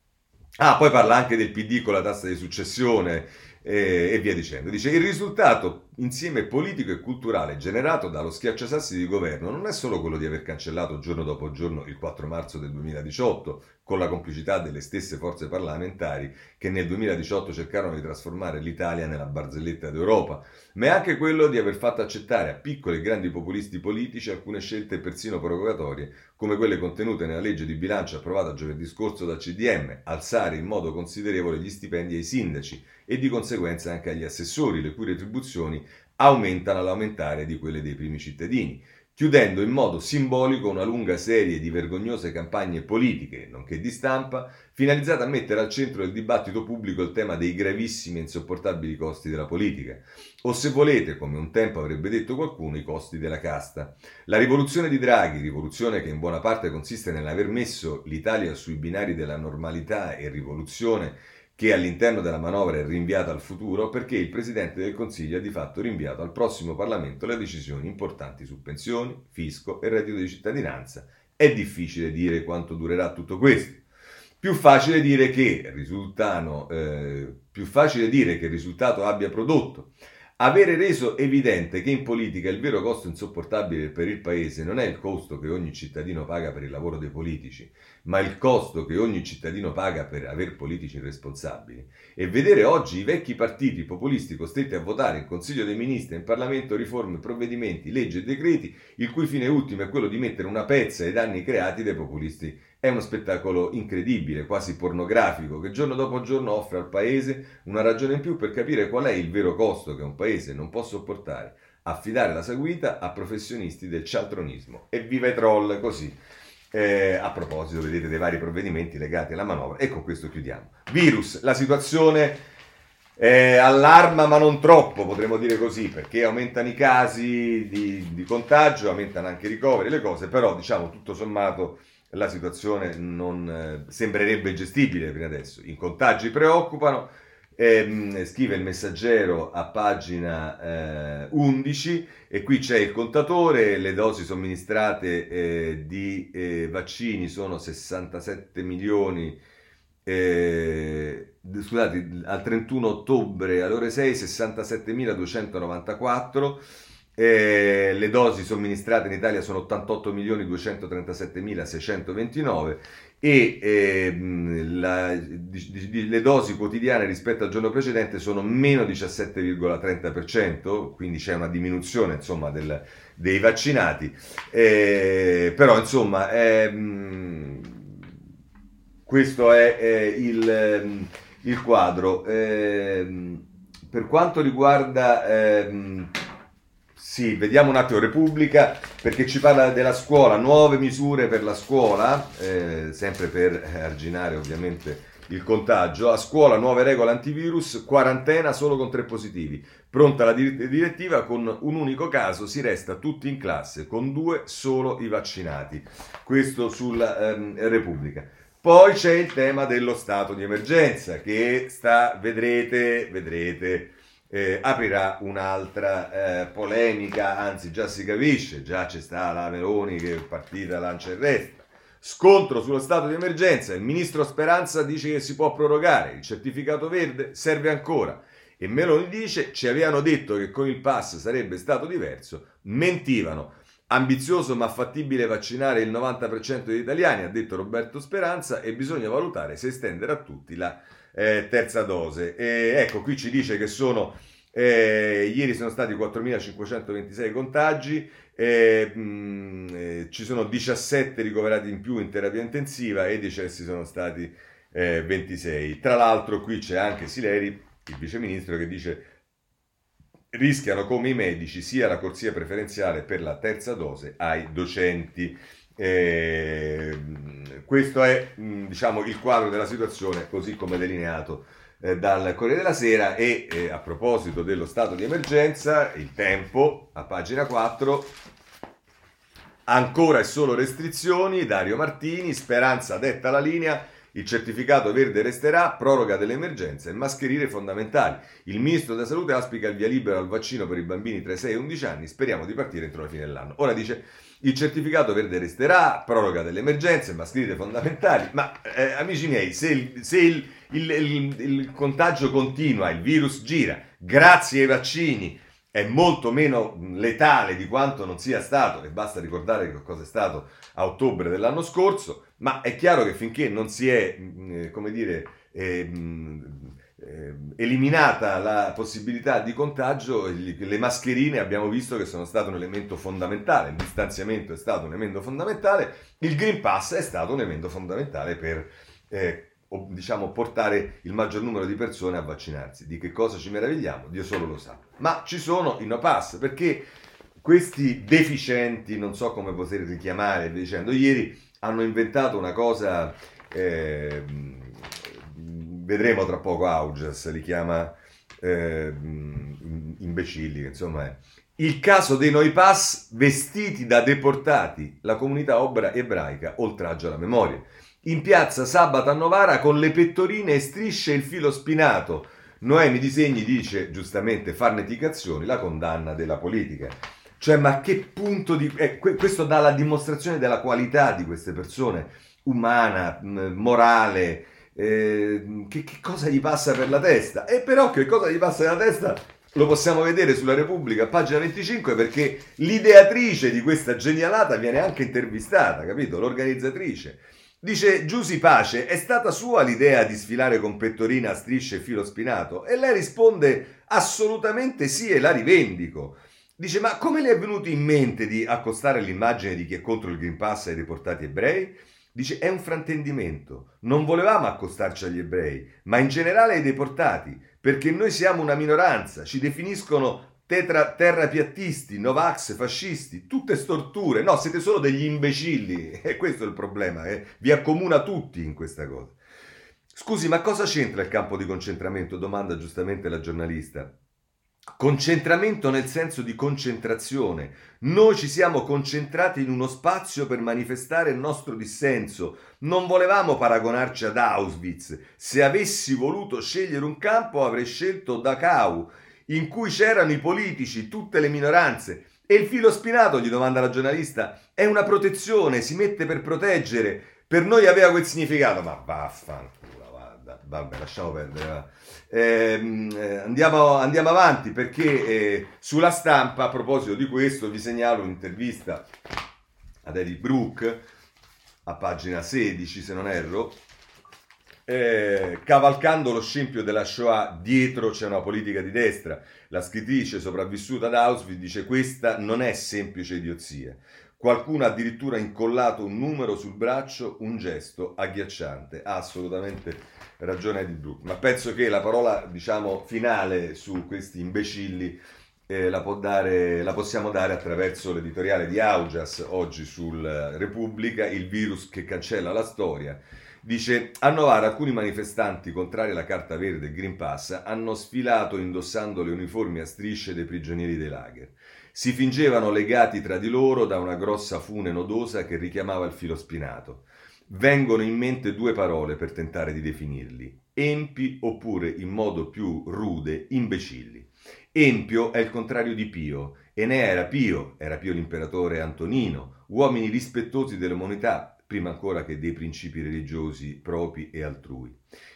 poi parla anche del PD con la tassa di successione, e via dicendo. Dice: il risultato insieme politico e culturale generato dallo schiacciasassi di governo non è solo quello di aver cancellato giorno dopo giorno il 4 marzo del 2018 con la complicità delle stesse forze parlamentari che nel 2018 cercarono di trasformare l'Italia nella barzelletta d'Europa, ma è anche quello di aver fatto accettare a piccoli e grandi populisti politici alcune scelte persino provocatorie come quelle contenute nella legge di bilancio approvata giovedì scorso dal CDM, alzare in modo considerevole gli stipendi ai sindaci e di conseguenza anche agli assessori, le cui retribuzioni aumentano all'aumentare di quelle dei primi cittadini, chiudendo in modo simbolico una lunga serie di vergognose campagne politiche, nonché di stampa, finalizzata a mettere al centro del dibattito pubblico il tema dei gravissimi e insopportabili costi della politica, o se volete, come un tempo avrebbe detto qualcuno, i costi della casta. La rivoluzione di Draghi, rivoluzione che in buona parte consiste nell'aver messo l'Italia sui binari della normalità e rivoluzione, che all'interno della manovra è rinviata al futuro perché il Presidente del Consiglio ha di fatto rinviato al prossimo Parlamento le decisioni importanti su pensioni, fisco e reddito di cittadinanza. È difficile dire quanto durerà tutto questo. Più facile dire che il risultato abbia prodotto. Avere reso evidente che in politica il vero costo insopportabile per il Paese non è il costo che ogni cittadino paga per il lavoro dei politici, ma il costo che ogni cittadino paga per aver politici irresponsabili. E vedere oggi i vecchi partiti populisti costretti a votare in Consiglio dei Ministri e in Parlamento riforme, provvedimenti, leggi e decreti, il cui fine ultimo è quello di mettere una pezza ai danni creati dai populisti, è uno spettacolo incredibile, quasi pornografico, che giorno dopo giorno offre al Paese una ragione in più per capire qual è il vero costo che un Paese non può sopportare, affidare la seguita a professionisti del cialtronismo. Evviva i troll, così. A proposito, vedete, dei vari provvedimenti legati alla manovra. E con questo chiudiamo. Virus, la situazione allarma ma non troppo, potremmo dire così, perché aumentano i casi di contagio, aumentano anche i ricoveri, le cose, però diciamo tutto sommato la situazione non sembrerebbe gestibile per adesso. I contagi preoccupano, scrive il Messaggero a pagina 11, e qui c'è il contatore. Le dosi somministrate di vaccini sono 67 milioni, scusate, al 31 ottobre alle ore 6, 67.294. Le dosi somministrate in Italia sono 88.237.629 e le dosi quotidiane rispetto al giorno precedente sono meno 17,30%, quindi c'è una diminuzione, insomma, dei vaccinati, però insomma questo è il quadro. Per quanto riguarda sì, vediamo un attimo Repubblica, perché ci parla della scuola, nuove misure per la scuola, sempre per arginare ovviamente il contagio. A scuola nuove regole antivirus, quarantena solo con 3 positivi. Pronta la direttiva, con un unico caso si resta tutti in classe, con 2 solo i vaccinati. Questo sulla Repubblica. Poi c'è il tema dello stato di emergenza, che sta, vedrete... aprirà un'altra polemica, anzi già si capisce, già ci sta la Meloni che è partita lancia il resto. Scontro sullo stato di emergenza, il ministro Speranza dice che si può prorogare, il certificato verde serve ancora e Meloni dice ci avevano detto che con il pass sarebbe stato diverso, mentivano. Ambizioso ma fattibile vaccinare il 90% degli italiani, ha detto Roberto Speranza, e bisogna valutare se estendere a tutti la terza dose. Ecco, qui ci dice che ieri sono stati 4.526 contagi, ci sono 17 ricoverati in più in terapia intensiva e i decessi sono stati 26. Tra l'altro qui c'è anche Sileri, il viceministro, che dice: rischiano come i medici sia la corsia preferenziale per la terza dose ai docenti. Questo è, diciamo, il quadro della situazione così come delineato dal Corriere della Sera. E a proposito dello stato di emergenza, Il Tempo a pagina 4, ancora e solo restrizioni, Dario Martini, Speranza detta la linea, Il certificato verde resterà, proroga dell'emergenza e mascherine fondamentali. Il ministro della salute auspica il via libera al vaccino per i bambini tra i 6 e 11 anni, speriamo di partire entro la fine dell'anno. Ora dice, il certificato verde resterà, proroga delle emergenze, mascherine fondamentali, ma amici miei, se il contagio continua, il virus gira, grazie ai vaccini è molto meno letale di quanto non sia stato, e basta ricordare che cosa è stato a ottobre dell'anno scorso, ma è chiaro che finché non si è, eliminata la possibilità di contagio, le mascherine abbiamo visto che sono stato un elemento fondamentale, il distanziamento è stato un elemento fondamentale, il Green Pass è stato un elemento fondamentale per portare il maggior numero di persone a vaccinarsi. Di che cosa ci meravigliamo? Dio solo lo sa. Ma ci sono i no pass, perché questi deficienti, non so come poterli chiamare, ieri hanno inventato una cosa, vedremo tra poco Augias, li chiama imbecilli, insomma è. Il caso dei no pass vestiti da deportati, la comunità ebraica oltraggia la memoria. In piazza sabato a Novara con le pettorine e strisce il filo spinato. Noemi Disegni dice, giustamente, farneticazioni, la condanna della politica. Cioè, ma che punto di... questo dà la dimostrazione della qualità di queste persone, umana, morale, che cosa gli passa per la testa? E però che cosa gli passa per la testa lo possiamo vedere sulla Repubblica, pagina 25, perché l'ideatrice di questa genialata viene anche intervistata, capito? L'organizzatrice. Dice Giusy Pace, è stata sua l'idea di sfilare con pettorina a strisce e filo spinato? E lei risponde assolutamente sì e la rivendico. Dice, ma come le è venuto in mente di accostare l'immagine di chi è contro il Green Pass ai deportati ebrei? Dice, è un frantendimento, non volevamo accostarci agli ebrei, ma in generale ai deportati, perché noi siamo una minoranza, ci definiscono terrapiattisti, novax, fascisti, tutte storture. No, siete solo degli imbecilli, e questo è il problema, vi accomuna tutti in questa cosa. Scusi, ma cosa c'entra il campo di concentramento? Domanda giustamente la giornalista. Concentramento nel senso di concentrazione. Noi ci siamo concentrati in uno spazio per manifestare il nostro dissenso. Non volevamo paragonarci ad Auschwitz. Se avessi voluto scegliere un campo avrei scelto Dachau, in cui c'erano i politici, tutte le minoranze. E il filo spinato, gli domanda la giornalista, è una protezione, si mette per proteggere. Per noi aveva quel significato. Ma vaffanculo, vabbè, lasciamo perdere. Va. Andiamo avanti, perché sulla stampa, a proposito di questo, vi segnalo un'intervista ad Eli Brook, a pagina 16, se non erro, cavalcando lo scempio della Shoah, dietro c'è una politica di destra. La scrittrice sopravvissuta ad Auschwitz dice: questa non è semplice idiozia. Qualcuno ha addirittura incollato un numero sul braccio, un gesto agghiacciante. Ha assolutamente ragione Edith Brooke, ma penso che la parola, finale su questi imbecilli la possiamo dare attraverso l'editoriale di Augias oggi sul Repubblica, il virus che cancella la storia. Dice, a Novara alcuni manifestanti contrari alla Carta Verde e Green Pass hanno sfilato indossando le uniformi a strisce dei prigionieri dei lager. Si fingevano legati tra di loro da una grossa fune nodosa che richiamava il filo spinato. Vengono in mente due parole per tentare di definirli: empi, oppure, in modo più rude, imbecilli. Empio è il contrario di pio, e ne era Pio l'imperatore Antonino, uomini rispettosi dell'umanità, prima ancora che dei principi religiosi propri e altrui.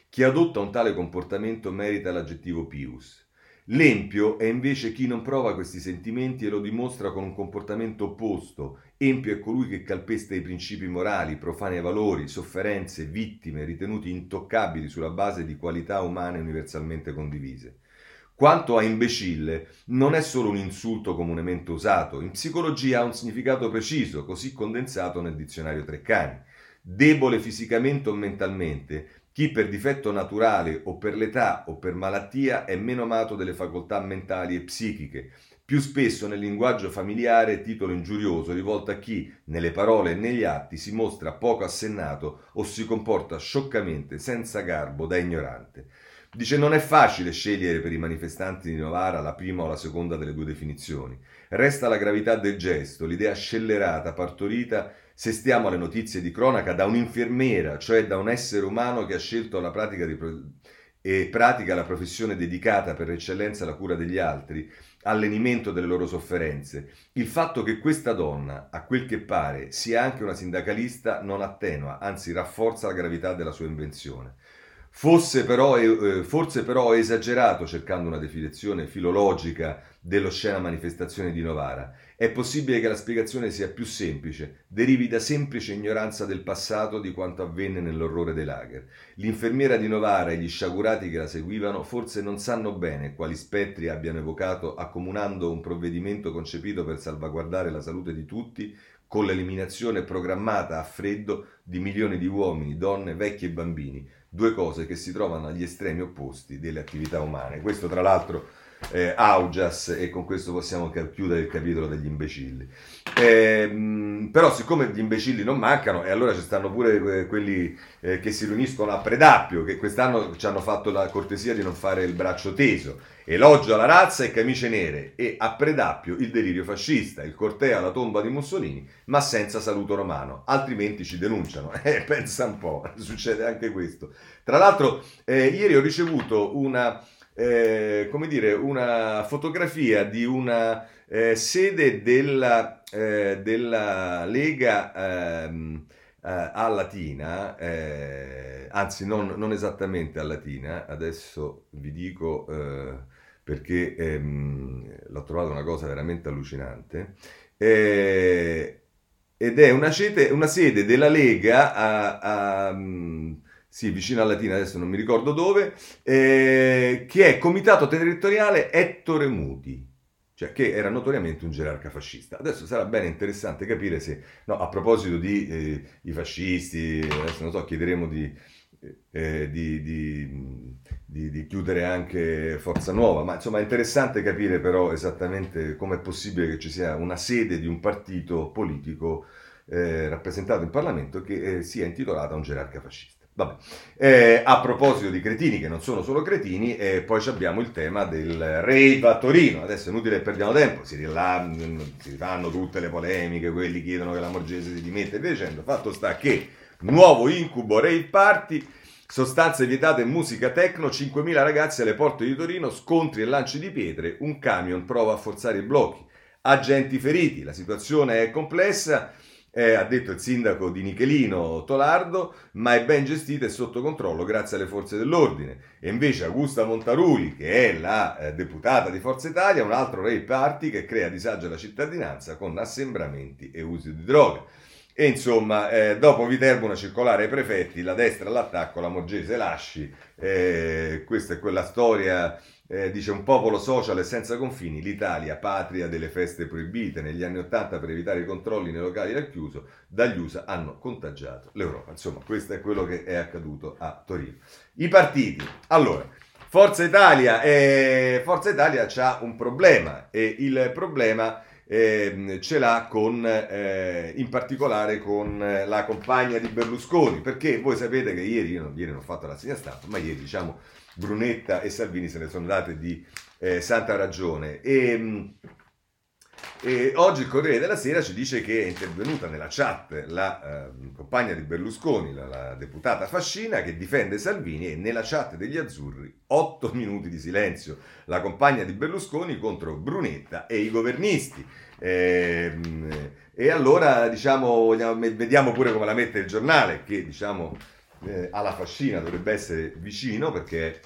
Chi adotta un tale comportamento merita l'aggettivo pius. L'empio è invece chi non prova questi sentimenti e lo dimostra con un comportamento opposto. Empio è colui che calpesta i principi morali, profana i valori, sofferenze, vittime, ritenuti intoccabili sulla base di qualità umane universalmente condivise. Quanto a imbecille, non è solo un insulto comunemente usato, in psicologia ha un significato preciso, così condensato nel dizionario Treccani. Debole fisicamente o mentalmente, chi per difetto naturale o per l'età o per malattia è meno amato delle facoltà mentali e psichiche, più spesso nel linguaggio familiare titolo ingiurioso rivolto a chi, nelle parole e negli atti, si mostra poco assennato o si comporta scioccamente, senza garbo, da ignorante. Dice, non è facile scegliere per i manifestanti di Novara la prima o la seconda delle due definizioni. Resta la gravità del gesto, l'idea scellerata, partorita Se stiamo alle notizie di cronaca, da un'infermiera, cioè da un essere umano che ha scelto la pratica pratica la professione dedicata per eccellenza alla cura degli altri, allenimento delle loro sofferenze. Il fatto che questa donna, a quel che pare, sia anche una sindacalista non attenua, anzi rafforza la gravità della sua invenzione. Forse però ho esagerato cercando una definizione filologica dell'oscena manifestazione di Novara. È possibile che la spiegazione sia più semplice, derivi da semplice ignoranza del passato di quanto avvenne nell'orrore dei lager. L'infermiera di Novara e gli sciagurati che la seguivano forse non sanno bene quali spettri abbiano evocato accomunando un provvedimento concepito per salvaguardare la salute di tutti con l'eliminazione programmata a freddo di milioni di uomini, donne, vecchi e bambini. Due cose che si trovano agli estremi opposti delle attività umane. Questo tra l'altro Augias, e con questo possiamo chiudere il capitolo degli imbecilli. Però siccome gli imbecilli non mancano, e allora ci stanno pure quelli che si riuniscono a Predappio, che quest'anno ci hanno fatto la cortesia di non fare il braccio teso. Elogio alla razza e camicie nere, e a Predappio il delirio fascista, il corteo alla tomba di Mussolini, ma senza saluto romano, altrimenti ci denunciano. Pensa un po', succede anche questo. Tra l'altro ieri ho ricevuto una fotografia di una sede della Lega a Latina, anzi non esattamente a Latina, adesso vi dico perché l'ho trovata una cosa veramente allucinante, ed è una sede della Lega sì, vicino a Latina, adesso non mi ricordo dove, che è Comitato Territoriale Ettore Muti. Cioè che era notoriamente un gerarca fascista. Adesso sarà bene interessante capire se... No, a proposito di i fascisti, adesso non so, chiederemo di chiudere anche Forza Nuova, ma insomma è interessante capire però esattamente com'è possibile che ci sia una sede di un partito politico rappresentato in Parlamento che sia intitolata a un gerarca fascista. Vabbè. A proposito di cretini che non sono solo cretini, poi abbiamo il tema del rave a Torino. Adesso è inutile che perdiamo tempo, si fanno tutte le polemiche, quelli chiedono che la Morgese si dimetta e via dicendo. Fatto sta che nuovo incubo rave party, sostanze vietate e musica techno, 5.000 ragazzi alle porte di Torino, scontri e lanci di pietre, un camion prova a forzare i blocchi, agenti feriti, la situazione è complessa. Ha detto il sindaco di Nichelino Tolardo, ma è ben gestita e sotto controllo grazie alle forze dell'ordine. E invece Augusta Montaruli, che è la deputata di Forza Italia, un altro rave party che crea disagio alla cittadinanza con assembramenti e usi di droga. E insomma, dopo Viterbo una circolare ai prefetti, la destra all'attacco, la Morgese lasci, questa è quella storia... dice un popolo sociale senza confini, l'Italia patria delle feste proibite, negli anni 80 per evitare i controlli nei locali al chiuso dagli USA hanno contagiato l'Europa. Insomma, questo è quello che è accaduto a Torino. I partiti, allora Forza Italia c'ha un problema, e il problema ce l'ha con in particolare con la compagna di Berlusconi, perché voi sapete che ieri non ho fatto la segna stampa, ma ieri diciamo Brunetta e Salvini se ne sono date di santa ragione, e oggi il Corriere della Sera ci dice che è intervenuta nella chat la compagna di Berlusconi, la deputata Fascina, che difende Salvini, e nella chat degli azzurri 8 minuti di silenzio, la compagna di Berlusconi contro Brunetta e i governisti. E allora diciamo vediamo pure come la mette il giornale, che diciamo alla Fascina dovrebbe essere vicino perché è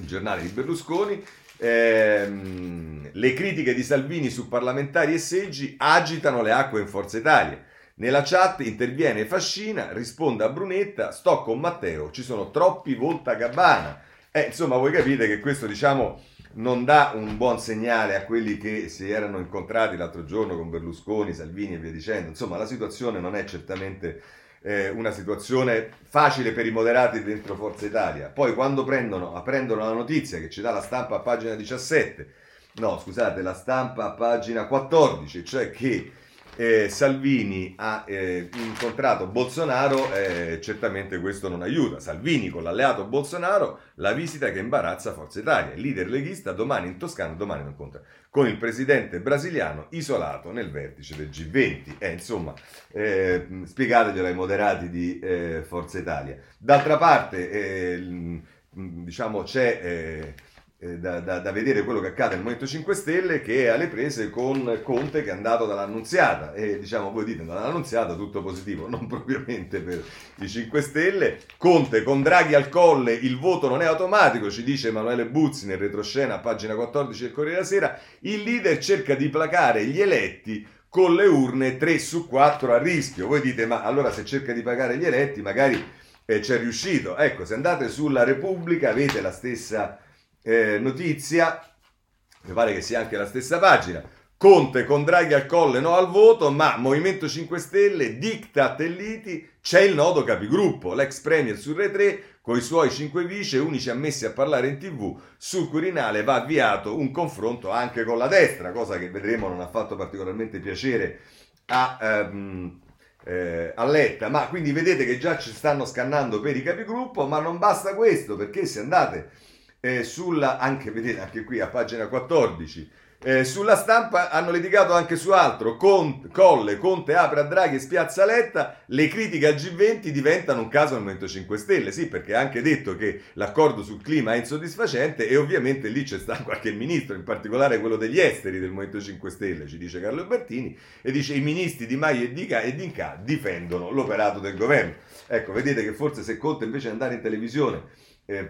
il giornale di Berlusconi. Le critiche di Salvini su parlamentari e seggi agitano le acque in Forza Italia. Nella chat interviene Fascina, risponde a Brunetta: sto con Matteo, ci sono troppi volta gabbana. Insomma, voi capite che questo diciamo non dà un buon segnale a quelli che si erano incontrati l'altro giorno con Berlusconi, Salvini e via dicendo. Insomma, la situazione non è certamente una situazione facile per i moderati dentro Forza Italia. Poi quando prendono la notizia che ci dà la stampa a pagina 14, cioè che Salvini ha incontrato Bolsonaro, certamente questo non aiuta. Salvini con l'alleato Bolsonaro, la visita che imbarazza Forza Italia. Il leader leghista domani in Toscana, domani non conta, con il presidente brasiliano isolato nel vertice del G20. Spiegateglielo ai moderati di Forza Italia. D'altra parte, diciamo, c'è... Da vedere quello che accade al Movimento 5 Stelle, che è alle prese con Conte, che è andato dall'annunziata, e diciamo, voi dite dall'annunziata tutto positivo, non propriamente per i 5 Stelle. Conte con Draghi al colle, il voto non è automatico, ci dice Emanuele Buzzi nel retroscena a pagina 14 del Corriere della Sera. Il leader cerca di placare gli eletti con le urne 3 su 4 a rischio. Voi dite, ma allora se cerca di pagare gli eletti magari c'è riuscito. Ecco, se andate sulla Repubblica avete la stessa notizia, mi pare che sia anche la stessa pagina. Conte con Draghi al colle, no al voto, ma Movimento 5 Stelle dicta Telliti, c'è il nodo capigruppo, l'ex premier su Rai 3 con i suoi 5 vice, unici ammessi a parlare in TV. Sul Quirinale va avviato un confronto anche con la destra, cosa che vedremo non ha fatto particolarmente piacere a Letta. Ma quindi vedete che già ci stanno scannando per i capigruppo, ma non basta questo, perché se andate vedete anche qui a pagina 14, sulla Stampa hanno litigato anche su altro. Conte apre a Draghi e spiazza Letta, le critiche al G20 diventano un caso al Movimento 5 Stelle, sì, perché ha anche detto che l'accordo sul clima è insoddisfacente, e ovviamente lì c'è stato qualche ministro, in particolare quello degli esteri del Movimento 5 Stelle, ci dice Carlo Albertini, e dice i ministri Di Maio e D'Inca difendono l'operato del governo. Ecco, vedete che forse se Conte invece andare in televisione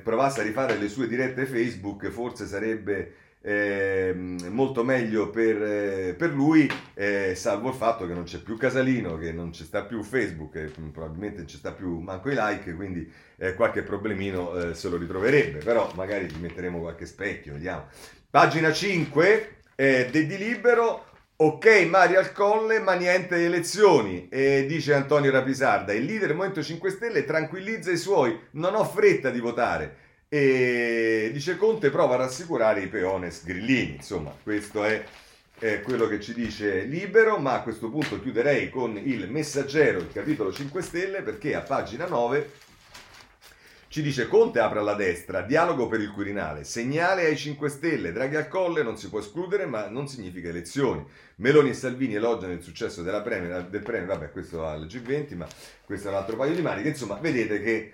provasse a rifare le sue dirette Facebook, forse sarebbe molto meglio per lui, salvo il fatto che non c'è più Casalino, che non ci sta più Facebook, probabilmente non ci sta più manco i like, quindi qualche problemino se lo ritroverebbe, però magari gli metteremo qualche specchio, vediamo. Pagina 5 di Libero. Ok, Mario al colle, ma niente elezioni, dice Antonio Rapisarda. Il leader del Movimento 5 Stelle tranquillizza i suoi, non ho fretta di votare. E dice Conte, prova a rassicurare i peones grillini. Insomma, questo è quello che ci dice Libero, ma a questo punto chiuderei con il Messaggero, il capitolo 5 Stelle, perché a pagina 9 ci dice Conte apre alla destra, dialogo per il Quirinale, segnale ai 5 Stelle, Draghi al colle, non si può escludere, ma non significa elezioni. Meloni e Salvini elogiano il successo del Premier, vabbè, questo al G20, ma questo è un altro paio di maniche. Insomma, vedete che,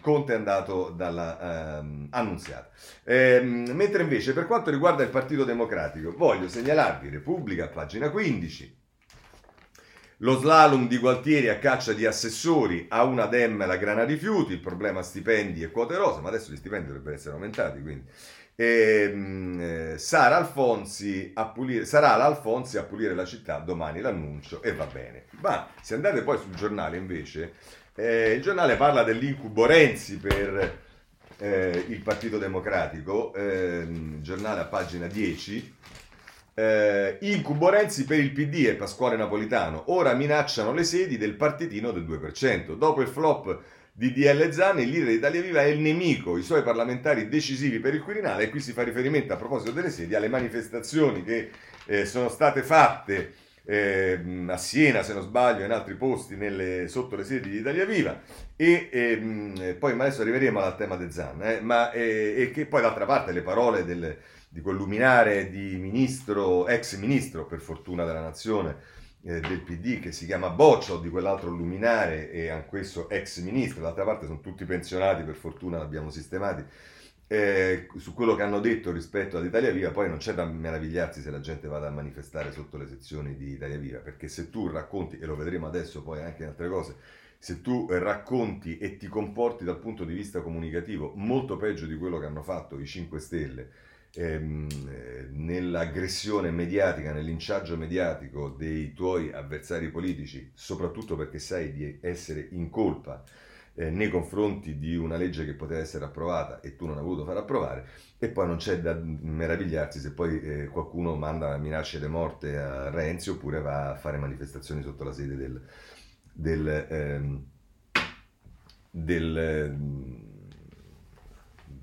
Conte è andato dalla annunziata. Mentre invece, per quanto riguarda il Partito Democratico, voglio segnalarvi Repubblica, pagina 15. Lo slalom di Gualtieri a caccia di assessori, a una Dem la grana rifiuti, il problema stipendi e quote rosa, ma adesso gli stipendi dovrebbero essere aumentati, quindi. Sara L'Alfonsi a pulire la città, domani l'annuncio, e va bene. Ma se andate poi sul Giornale invece, il Giornale parla dell'incubo Renzi per il Partito Democratico, Giornale a pagina 10. Incubo Renzi per il PD e Pasquale Napolitano, ora minacciano le sedi del partitino del 2%. Dopo il flop di DL Zan, il leader di Italia Viva è il nemico, i suoi parlamentari decisivi per il Quirinale. E qui si fa riferimento, a proposito delle sedi, alle manifestazioni che sono state fatte a Siena, se non sbaglio, in altri posti sotto le sedi di Italia Viva, poi, ma adesso arriveremo al tema di Zan, e che poi d'altra parte le parole di quel luminare di ministro, ex ministro per fortuna della nazione del PD, che si chiama Boccio, di quell'altro luminare e anch'esso ex ministro, d'altra parte sono tutti pensionati, per fortuna l'abbiamo sistemati, su quello che hanno detto rispetto ad Italia Viva. Poi non c'è da meravigliarsi se la gente vada a manifestare sotto le sezioni di Italia Viva, perché se tu racconti, e lo vedremo adesso poi anche in altre cose, se tu racconti e ti comporti dal punto di vista comunicativo molto peggio di quello che hanno fatto i 5 Stelle, nell'aggressione mediatica, nel linciaggio mediatico dei tuoi avversari politici, soprattutto perché sai di essere in colpa nei confronti di una legge che poteva essere approvata e tu non hai voluto far approvare. E poi non c'è da meravigliarsi se poi qualcuno manda minacce di morte a Renzi, oppure va a fare manifestazioni sotto la sede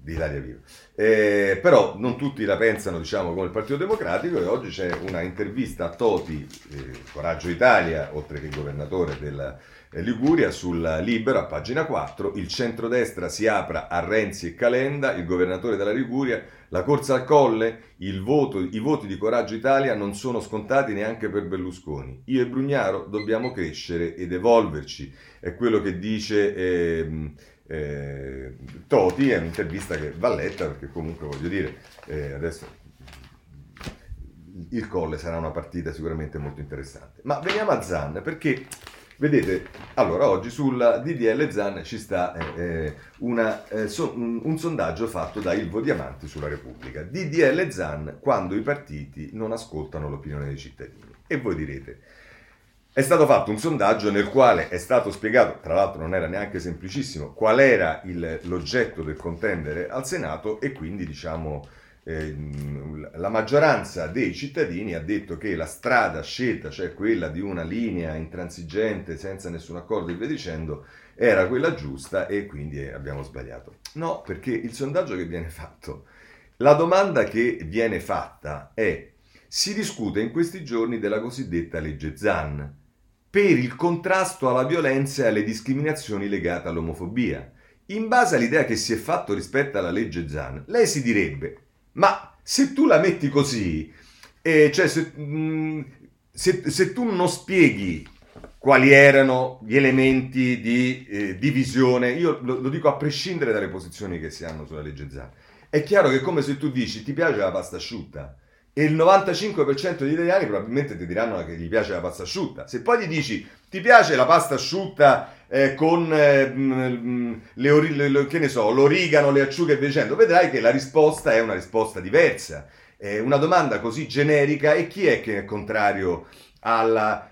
di Italia Viva. Però non tutti la pensano, diciamo, come il Partito Democratico, e oggi c'è una intervista a Toti, Coraggio Italia, oltre che il governatore della Liguria, sul Libero, a pagina 4, il centrodestra si apra a Renzi e Calenda, il governatore della Liguria, la corsa al colle, i voti di Coraggio Italia non sono scontati neanche per Berlusconi, io e Brugnaro dobbiamo crescere ed evolverci, è quello che dice... Toti, è un'intervista che va letta, perché comunque, voglio dire, adesso il colle sarà una partita sicuramente molto interessante. Ma veniamo a Zan, perché vedete, allora oggi sulla DDL Zan ci sta un sondaggio fatto da Ilvo Diamanti sulla Repubblica. DDL Zan, quando i partiti non ascoltano l'opinione dei cittadini. E voi direte, è stato fatto un sondaggio nel quale è stato spiegato, tra l'altro non era neanche semplicissimo, qual era l'oggetto del contendere al Senato, e quindi, diciamo, la maggioranza dei cittadini ha detto che la strada scelta, cioè quella di una linea intransigente senza nessun accordo e via dicendo, era quella giusta, e quindi abbiamo sbagliato. No, perché il sondaggio che viene fatto, la domanda che viene fatta è: si discute in questi giorni della cosiddetta legge Zan, per il contrasto alla violenza e alle discriminazioni legate all'omofobia. In base all'idea che si è fatto rispetto alla legge Zan, lei si direbbe, ma se tu la metti così, cioè se tu non spieghi quali erano gli elementi di divisione, io lo dico a prescindere dalle posizioni che si hanno sulla legge Zan, è chiaro che è come se tu dici ti piace la pasta asciutta, e il 95% degli italiani probabilmente ti diranno che gli piace la pasta asciutta. Se poi gli dici ti piace la pasta asciutta con l'origano, le acciughe e via dicendo, vedrai che la risposta è una risposta diversa. È una domanda così generica, e chi è che è contrario al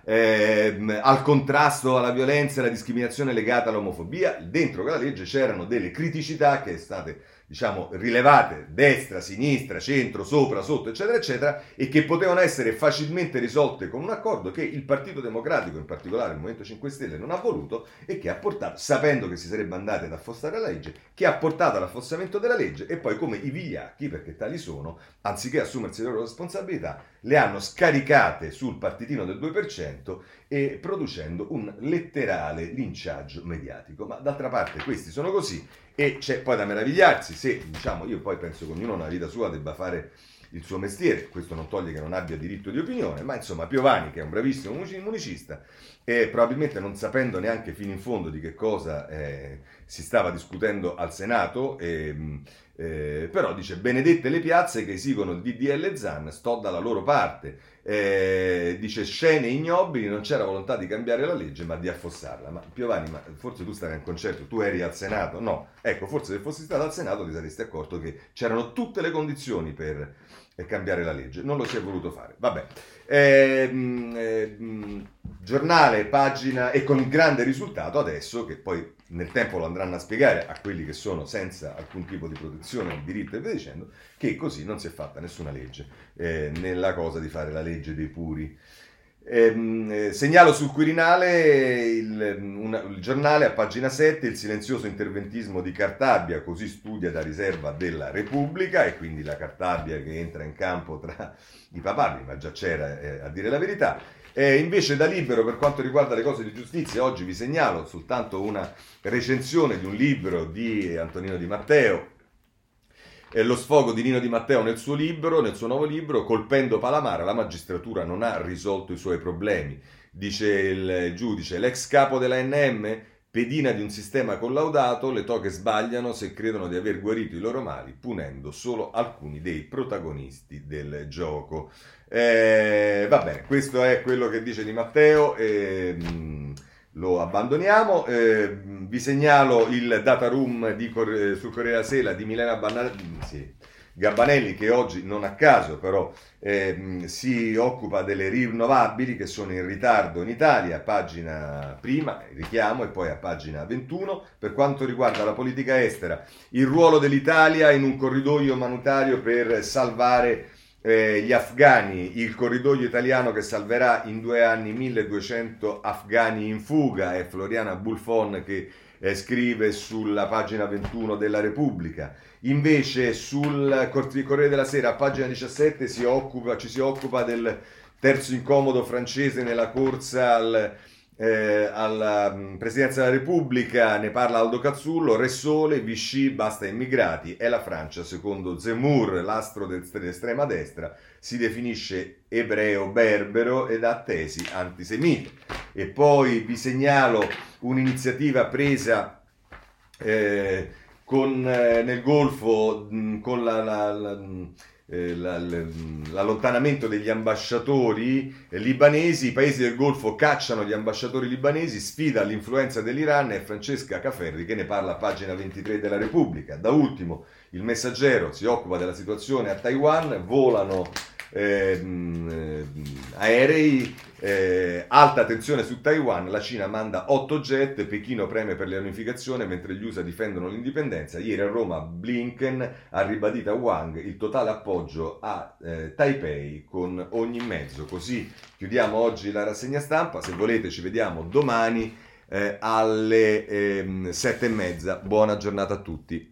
contrasto alla violenza e alla discriminazione legata all'omofobia? Dentro quella legge c'erano delle criticità che è state, diciamo, rilevate, destra, sinistra, centro, sopra, sotto, eccetera, eccetera, e che potevano essere facilmente risolte con un accordo che il Partito Democratico, in particolare il Movimento 5 Stelle, non ha voluto, e che ha portato, sapendo che si sarebbe andati ad affossare la legge, che ha portato all'affossamento della legge, e poi, come i vigliacchi, perché tali sono, anziché assumersi le loro responsabilità, le hanno scaricate sul partitino del 2%, e producendo un letterale linciaggio mediatico. Ma d'altra parte questi sono così, e c'è poi da meravigliarsi se, diciamo, io poi penso che ognuno nella vita sua debba fare il suo mestiere, questo non toglie che non abbia diritto di opinione, ma insomma Piovani, che è un bravissimo municista, e probabilmente non sapendo neanche fino in fondo di che cosa si stava discutendo al Senato, però dice: benedette le piazze che esigono il DDL Zan, sto dalla loro parte, dice scene ignobili, non c'era volontà di cambiare la legge ma di affossarla. Ma Piovani, ma forse tu stavi a un concerto, tu eri al Senato? No, ecco, forse se fossi stato al Senato ti saresti accorto che c'erano tutte le condizioni per cambiare la legge, non lo si è voluto fare. Vabbè, giornale, pagina, e con grande risultato adesso, che poi nel tempo lo andranno a spiegare a quelli che sono senza alcun tipo di protezione al diritto e via dicendo, che così non si è fatta nessuna legge, nella cosa di fare la legge dei puri. Segnalo sul Quirinale il giornale a pagina 7, il silenzioso interventismo di Cartabia, così studia da riserva della Repubblica, e quindi la Cartabia che entra in campo tra i papabili, ma già c'era, a dire la verità. Invece da Libero, per quanto riguarda le cose di giustizia, oggi vi segnalo soltanto una recensione di un libro di Antonino Di Matteo, lo sfogo di Nino Di Matteo nel suo nuovo libro, colpendo Palamara, la magistratura non ha risolto i suoi problemi. Dice il giudice, l'ex capo della NM, pedina di un sistema collaudato, le toche sbagliano se credono di aver guarito i loro mali, punendo solo alcuni dei protagonisti del gioco. Va bene, questo è quello che dice Di Matteo, lo abbandoniamo. Vi segnalo il data room su Corriere della Sera di Milena Gabbanelli, che oggi non a caso però si occupa delle rinnovabili che sono in ritardo in Italia, pagina prima, richiamo, e poi a pagina 21. Per quanto riguarda la politica estera, il ruolo dell'Italia in un corridoio umanitario per salvare gli afghani, il corridoio italiano che salverà in 2 anni 1200 afghani in fuga, è Floriana Bulfon che scrive sulla pagina 21 della Repubblica. Invece sul Corriere della Sera, a pagina 17, ci si occupa del terzo incomodo francese nella corsa alla Presidenza della Repubblica. Ne parla Aldo Cazzullo. Re Sole, Vichy, basta immigrati, è la Francia secondo Zemmour, l'astro dell'estrema destra, si definisce ebreo berbero ed ha tesi antisemite. E poi vi segnalo un'iniziativa presa nel Golfo con l'allontanamento degli ambasciatori libanesi. I paesi del Golfo cacciano gli ambasciatori libanesi, sfida all'influenza dell'Iran, e Francesca Cafferri che ne parla a pagina 23 della Repubblica. Da ultimo il Messaggero si occupa della situazione a Taiwan, volano aerei, alta tensione su Taiwan, la Cina manda 8 jet, Pechino preme per l'unificazione mentre gli USA difendono l'indipendenza. Ieri a Roma Blinken ha ribadito a Wang il totale appoggio a Taipei con ogni mezzo. Così chiudiamo oggi la rassegna stampa. Se volete ci vediamo domani alle 7:30. Buona giornata a tutti.